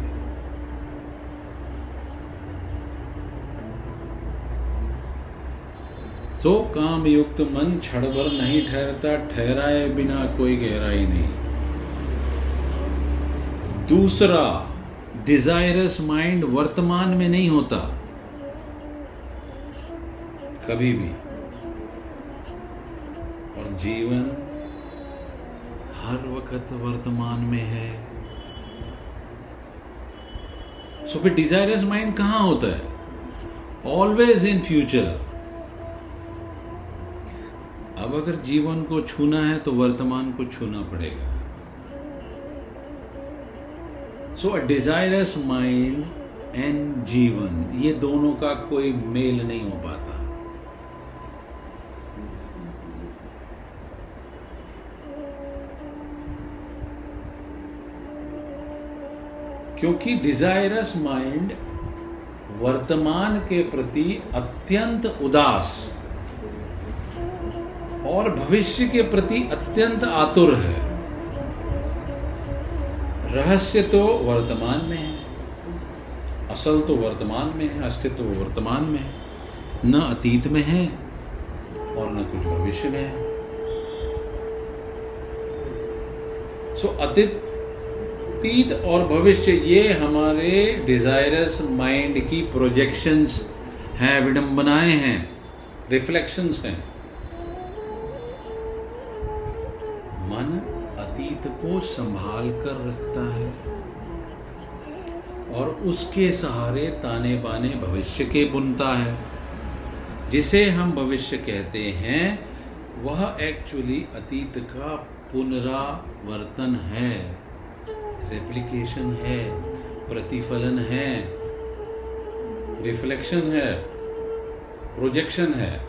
सो काम युक्त मन क्षण भर नहीं ठहरता, ठहराए बिना कोई गहराई नहीं। दूसरा, डिजायरस माइंड वर्तमान में नहीं होता कभी भी, और जीवन हर वक्त वर्तमान में है। सो फिर डिजायरस माइंड कहां होता है? Always in future. अब अगर जीवन को छूना है तो वर्तमान को छूना पड़ेगा। So a desirous mind and जीवन, ये दोनों का कोई मेल नहीं हो पाता। क्योंकि डिजायरस माइंड वर्तमान के प्रति अत्यंत उदास और भविष्य के प्रति अत्यंत आतुर है। रहस्य तो वर्तमान में है, असल तो वर्तमान में है, अस्तित्व वर्तमान में है, न अतीत में है और न कुछ भविष्य में है। सो अतीत और भविष्य, ये हमारे डिजायरस माइंड की प्रोजेक्शंस हैं, विडंबनाएं हैं, रिफ्लेक्शंस हैं। मन अतीत को संभाल कर रखता है और उसके सहारे ताने बाने भविष्य के बुनता है। जिसे हम भविष्य कहते हैं वह एक्चुअली अतीत का पुनरावर्तन है, रेप्लिकेशन है, प्रतिफलन है, रिफ्लेक्शन है, प्रोजेक्शन है।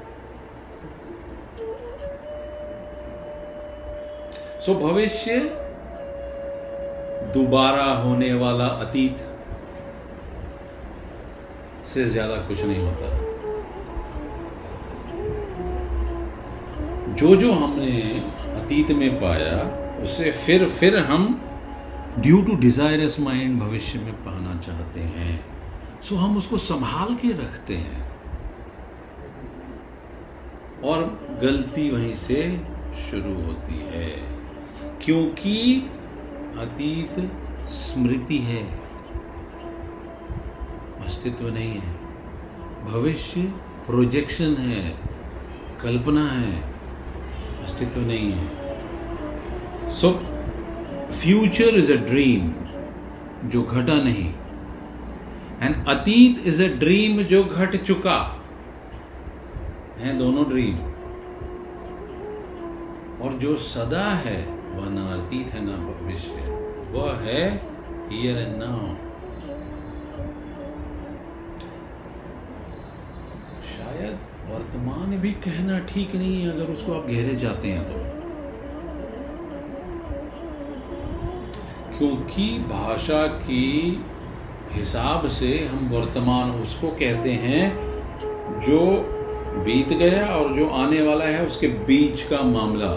सो भविष्य दोबारा होने वाला अतीत से ज्यादा कुछ नहीं होता। जो हमने अतीत में पाया उसे फिर हम ड्यू टू डिजायरस माइंड भविष्य में पाना चाहते हैं। सो हम उसको संभाल के रखते हैं और गलती वहीं से शुरू होती है, क्योंकि अतीत स्मृति है, अस्तित्व नहीं है। भविष्य प्रोजेक्शन है, कल्पना है, अस्तित्व नहीं है। So future is a dream जो घटा नहीं, एंड अतीत इज अ ड्रीम जो घट चुका है। दोनों ड्रीम, और जो सदा है वह ना अतीत है ना भविष्य, वह है here and now. शायद वर्तमान भी कहना ठीक नहीं है अगर उसको आप गहरे जाते हैं तो, क्योंकि भाषा की हिसाब से हम वर्तमान उसको कहते हैं जो बीत गया और जो आने वाला है उसके बीच का मामला।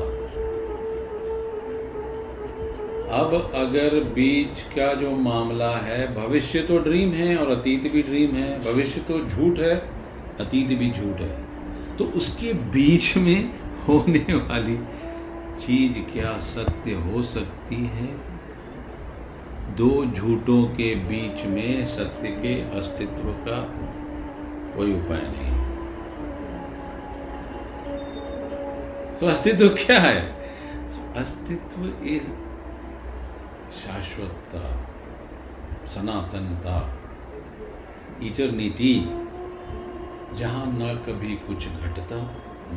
अब अगर बीच का जो मामला है, भविष्य तो ड्रीम है और अतीत भी ड्रीम है, भविष्य तो झूठ है, अतीत भी झूठ है, तो उसके बीच में होने वाली चीज क्या सत्य हो सकती है? दो झूठों के बीच में सत्य के अस्तित्व का कोई उपाय नहीं। तो अस्तित्व क्या है? अस्तित्व इस शाश्वतता, सनातनता, इटर्निटी, जहां ना कभी कुछ घटता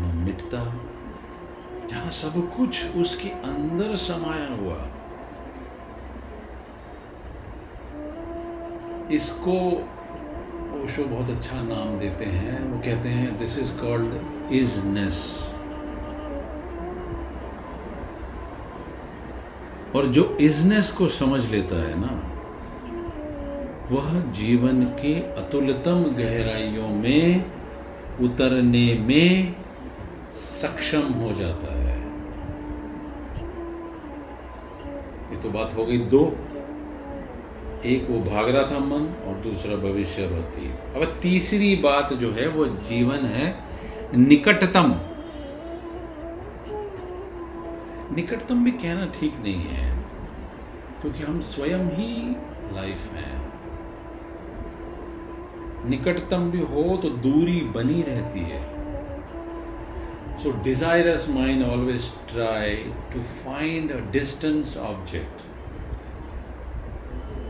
न मिटता, जहां सब कुछ उसके अंदर समाया हुआ। इसको ओशो बहुत अच्छा नाम देते हैं, वो कहते हैं दिस इज कॉल्ड इजनेस। और जो इजनेस को समझ लेता है ना, वह जीवन के अतुलतम गहराइयों में उतरने में सक्षम हो जाता है। ये तो बात हो गई दो, एक वो भाग रहा था मन और दूसरा भविष्य होती। अब तीसरी बात जो है वो जीवन है निकटतम। निकटतम भी कहना ठीक नहीं है क्योंकि हम स्वयं ही लाइफ हैं। निकटतम भी हो तो दूरी बनी रहती है। So desirous mind always try to find a distance object.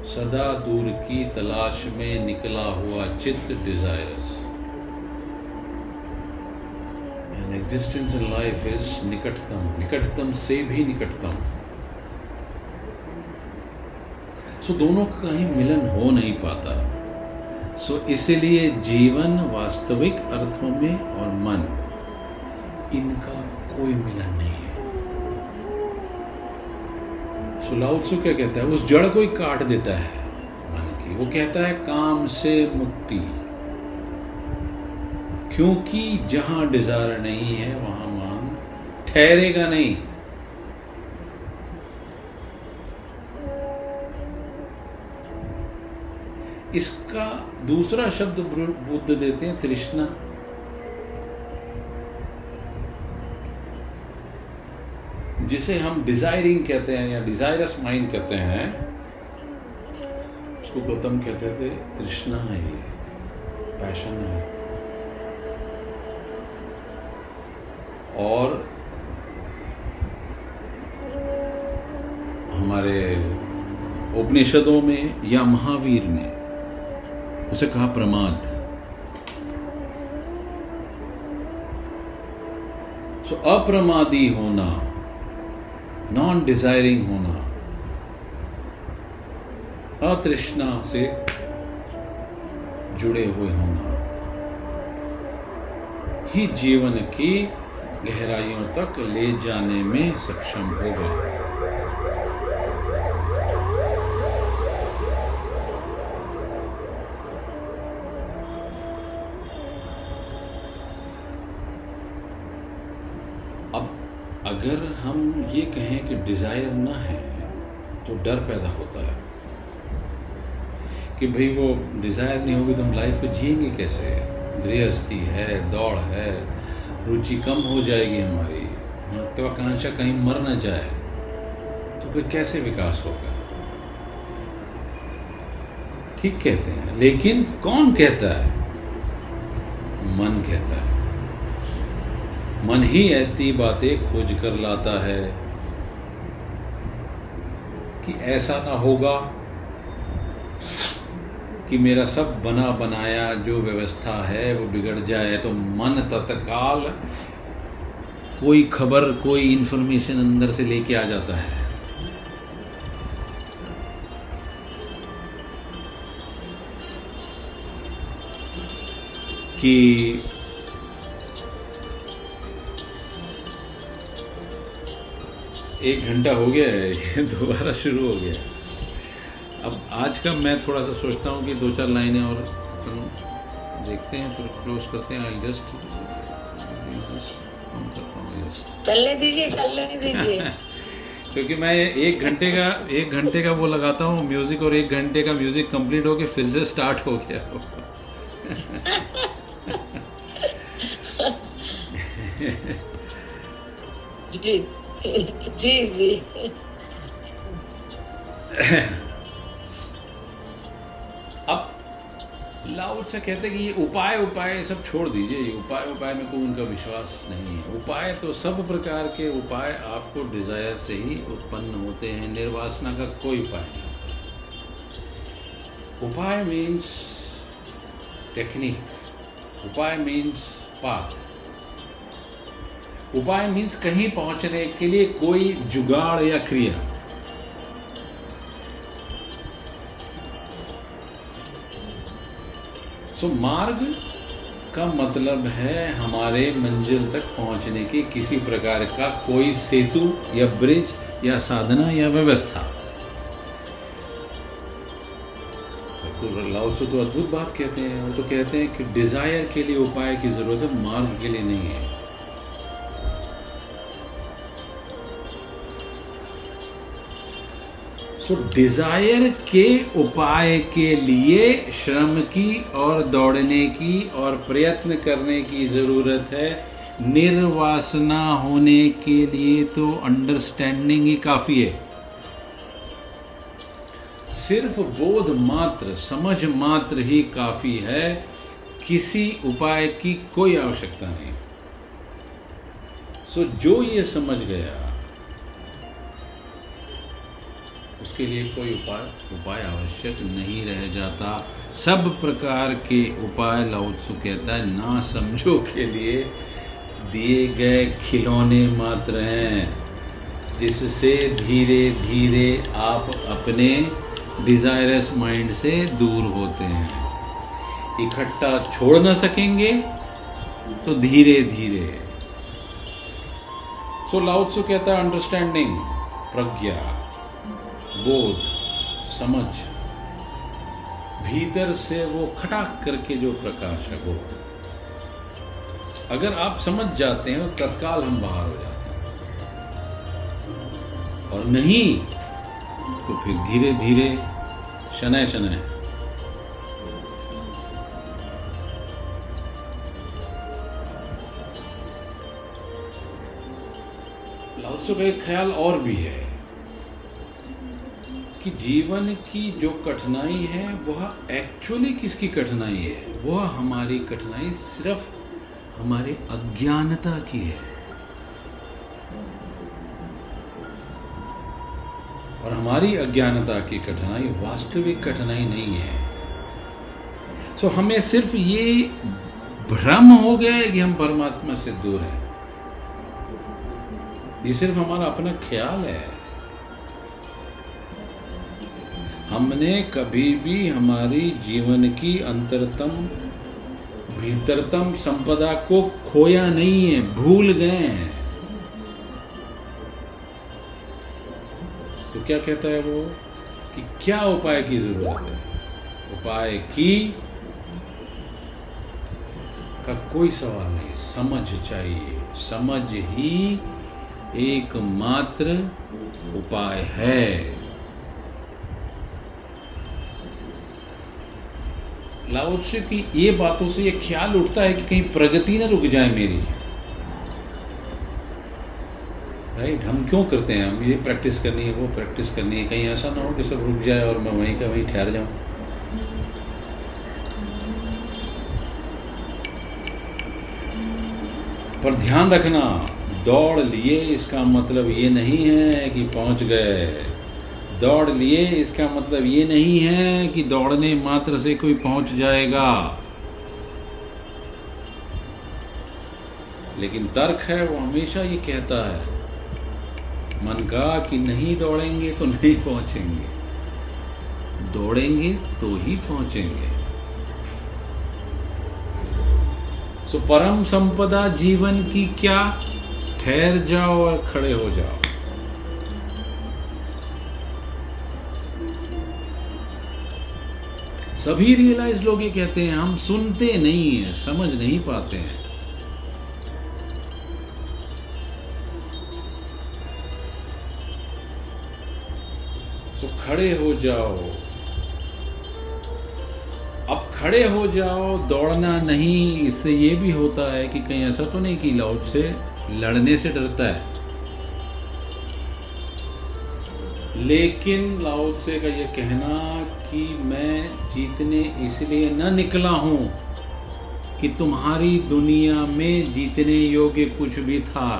सदा दूर की तलाश में निकला हुआ चित्त desirous. And existence in life is निकटतम, निकटतम से भी निकटतम। सो दोनों का कहीं मिलन हो नहीं पाता। सो इसीलिए जीवन वास्तविक अर्थों में और मन, इनका कोई मिलन नहीं है। सो लाउत्सु क्या कहता है? उस जड़ को ही काट देता है मन की। वो कहता है काम से मुक्ति, क्योंकि जहां डिजायर नहीं है वहां मान ठहरेगा नहीं। इसका दूसरा शब्द बुद्ध देते हैं तृष्णा। जिसे हम डिजायरिंग कहते हैं या डिजायरस माइंड कहते हैं, उसको गौतम कहते थे तृष्णा है, ये पैशन है। और हमारे उपनिषदों में या महावीर ने उसे कहा प्रमाद। सो अप्रमादी होना, नॉन डिजायरिंग होना, अतृष्णा से जुड़े हुए होना ही जीवन की गहराइयों तक ले जाने में सक्षम होगा। अब अगर हम ये कहें कि डिजायर ना है तो डर पैदा होता है कि भाई वो डिजायर नहीं होगी तो हम लाइफ को जिएंगे कैसे? गृहस्थी है, दौड़ है, रुचि कम हो जाएगी हमारी, महत्वाकांक्षा कहीं मर न जाए, तो फिर कैसे विकास होगा? ठीक कहते हैं, लेकिन कौन कहता है? मन कहता है। मन ही ऐसी बातें खोज कर लाता है कि ऐसा ना होगा कि मेरा सब बना बनाया जो व्यवस्था है वो बिगड़ जाए। तो मन तत्काल कोई खबर, कोई इंफॉर्मेशन अंदर से लेके आ जाता है। कि एक घंटा हो गया है, ये दोबारा शुरू हो गया। अब आज का मैं थोड़ा सा सोचता हूँ कि दो चार लाइनें और देखते हैं, फिर क्लोज करते हैं। आई जस्ट चलने दीजिए, चलने दीजिए। क्योंकि मैं एक घंटे का वो लगाता हूँ म्यूजिक, और एक घंटे का म्यूजिक कंप्लीट होके फिर से स्टार्ट हो गया। जी जी जी। अब लाउड से कहते कि ये उपाय सब छोड़ दीजिए, ये उपाय में कोई उनका विश्वास नहीं है। उपाय तो सब प्रकार के उपाय आपको डिजायर से ही उत्पन्न होते हैं, निर्वासना का कोई उपाय नहीं। उपाय मीन्स टेक्निक, उपाय मीन्स पाथ, उपाय मीन्स कहीं पहुंचने के लिए कोई जुगाड़ या क्रिया। सो मार्ग का मतलब है हमारे मंजिल तक पहुंचने की किसी प्रकार का कोई सेतु या ब्रिज या साधना या व्यवस्था। लाउसू तो अद्भुत बात कहते हैं, वो तो कहते हैं कि डिजायर के लिए उपाय की जरूरत है, मार्ग के लिए नहीं है। तो डिजायर के उपाय के लिए श्रम की और दौड़ने की और प्रयत्न करने की जरूरत है, निर्वासना होने के लिए तो अंडरस्टैंडिंग ही काफी है, सिर्फ बोध मात्र, समझ मात्र ही काफी है, किसी उपाय की कोई आवश्यकता नहीं। सो जो ये समझ गया उसके लिए कोई उपाय आवश्यक नहीं रह जाता। सब प्रकार के उपाय लाउत्सु कहता है ना समझो के लिए दिए गए खिलौने मात्र हैं, जिससे धीरे धीरे आप अपने डिजायरस माइंड से दूर होते हैं। इकट्ठा छोड़ ना सकेंगे तो धीरे धीरे। सो लाउत्सु कहता है अंडरस्टैंडिंग, प्रज्ञा, बोध, समझ, भीतर से वो खटाक करके जो प्रकाश है वो अगर आप समझ जाते हैं तो तत्काल हम बाहर हो जाते हैं, और नहीं तो फिर धीरे धीरे शनै शनै। लाउसू का एक ख्याल और भी है कि जीवन की जो कठिनाई है वह एक्चुअली किसकी कठिनाई है, वह हमारी कठिनाई सिर्फ हमारे अज्ञानता की है। और हमारी अज्ञानता की कठिनाई वास्तविक कठिनाई नहीं है। सो हमें सिर्फ ये भ्रम हो गया है कि हम परमात्मा से दूर हैं, ये सिर्फ हमारा अपना ख्याल है। हमने कभी भी हमारी जीवन की अंतरतम भीतरतम संपदा को खोया नहीं है, भूल गए हैं। तो क्या कहता है वो कि क्या उपाय की जरूरत है, उपाय की का कोई सवाल नहीं, समझ चाहिए। समझ ही एकमात्र उपाय है। लाओ त्से की ये बातों से ये ख्याल उठता है कि कहीं प्रगति ना रुक जाए मेरी, राइट। हम क्यों करते हैं, हम ये प्रैक्टिस करनी है, वो प्रैक्टिस करनी है, कहीं ऐसा ना हो कि सब रुक जाए और मैं वहीं का वहीं ठहर जाऊं। पर ध्यान रखना, दौड़ लिए इसका मतलब ये नहीं है कि पहुंच गए, दौड़ लिए इसका मतलब ये नहीं है कि दौड़ने मात्र से कोई पहुंच जाएगा। लेकिन तर्क है वो हमेशा ये कहता है मन का कि नहीं दौड़ेंगे तो नहीं पहुंचेंगे, दौड़ेंगे तो ही पहुंचेंगे। सो परम संपदा जीवन की क्या, ठहर जाओ और खड़े हो जाओ। सभी रियलाइज लोग ये कहते हैं हम सुनते नहीं है, समझ नहीं पाते हैं। तो खड़े हो जाओ। अब खड़े हो जाओ, दौड़ना नहीं। इससे ये भी होता है कि कहीं ऐसा तो नहीं कि लाउड से लड़ने से डरता है, लेकिन लाउड से का ये कहना कि मैं जीतने इसलिए न निकला हूं कि तुम्हारी दुनिया में जीतने योग्य कुछ भी था,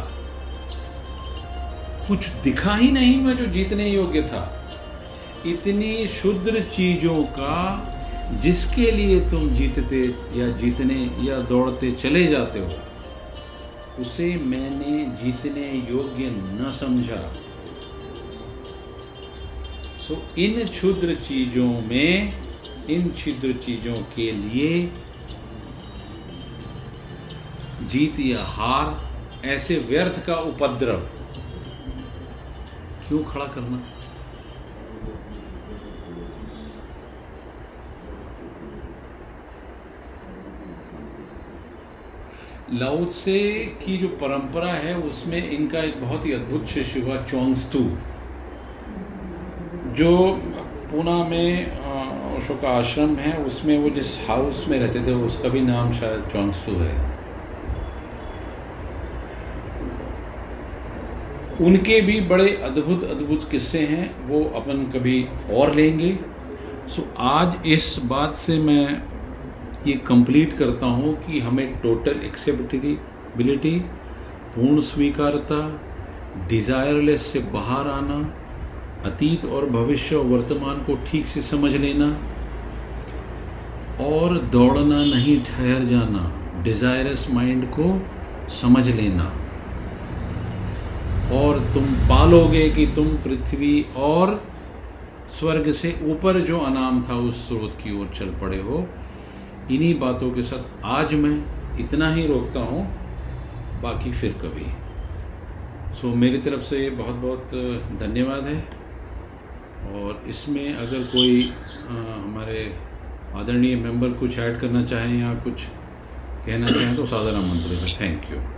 कुछ दिखा ही नहीं मैं जो जीतने योग्य था। इतनी क्षुद्र चीजों का जिसके लिए तुम जीतते या जीतने या दौड़ते चले जाते हो, उसे मैंने जीतने योग्य न समझा। सो इन क्षुद्र चीजों में, इन क्षुद्र चीजों के लिए जीत या हार, ऐसे व्यर्थ का उपद्रव क्यों खड़ा करना। लाओत्से की जो परंपरा है उसमें इनका एक बहुत ही अद्भुत शिष्य हुआ चोंगस्तू, जो पूना में अशोक आश्रम है उसमें वो जिस हाउस में रहते थे उसका भी नाम शायद चोंगस्तू है। उनके भी बड़े अद्भुत अद्भुत किस्से हैं, वो अपन कभी और लेंगे। सो आज इस बात से मैं ये कंप्लीट करता हूँ कि हमें टोटल एक्सेप्टेबिलिटी, पूर्ण स्वीकारता, डिज़ायरलेस से बाहर आना, अतीत और भविष्य और वर्तमान को ठीक से समझ लेना और दौड़ना नहीं, ठहर जाना, डिज़ायरस माइंड को समझ लेना। और तुम पालोगे कि तुम पृथ्वी और स्वर्ग से ऊपर जो अनाम था उस स्रोत की ओर चल पड़े हो। इन्हीं बातों के साथ आज मैं इतना ही रोकता हूँ, बाकी फिर कभी। सो मेरी तरफ से बहुत बहुत धन्यवाद है। और इसमें अगर कोई हमारे आदरणीय मेंबर कुछ ऐड करना चाहें या कुछ कहना चाहें तो साधारण मंत्र है। Thank you.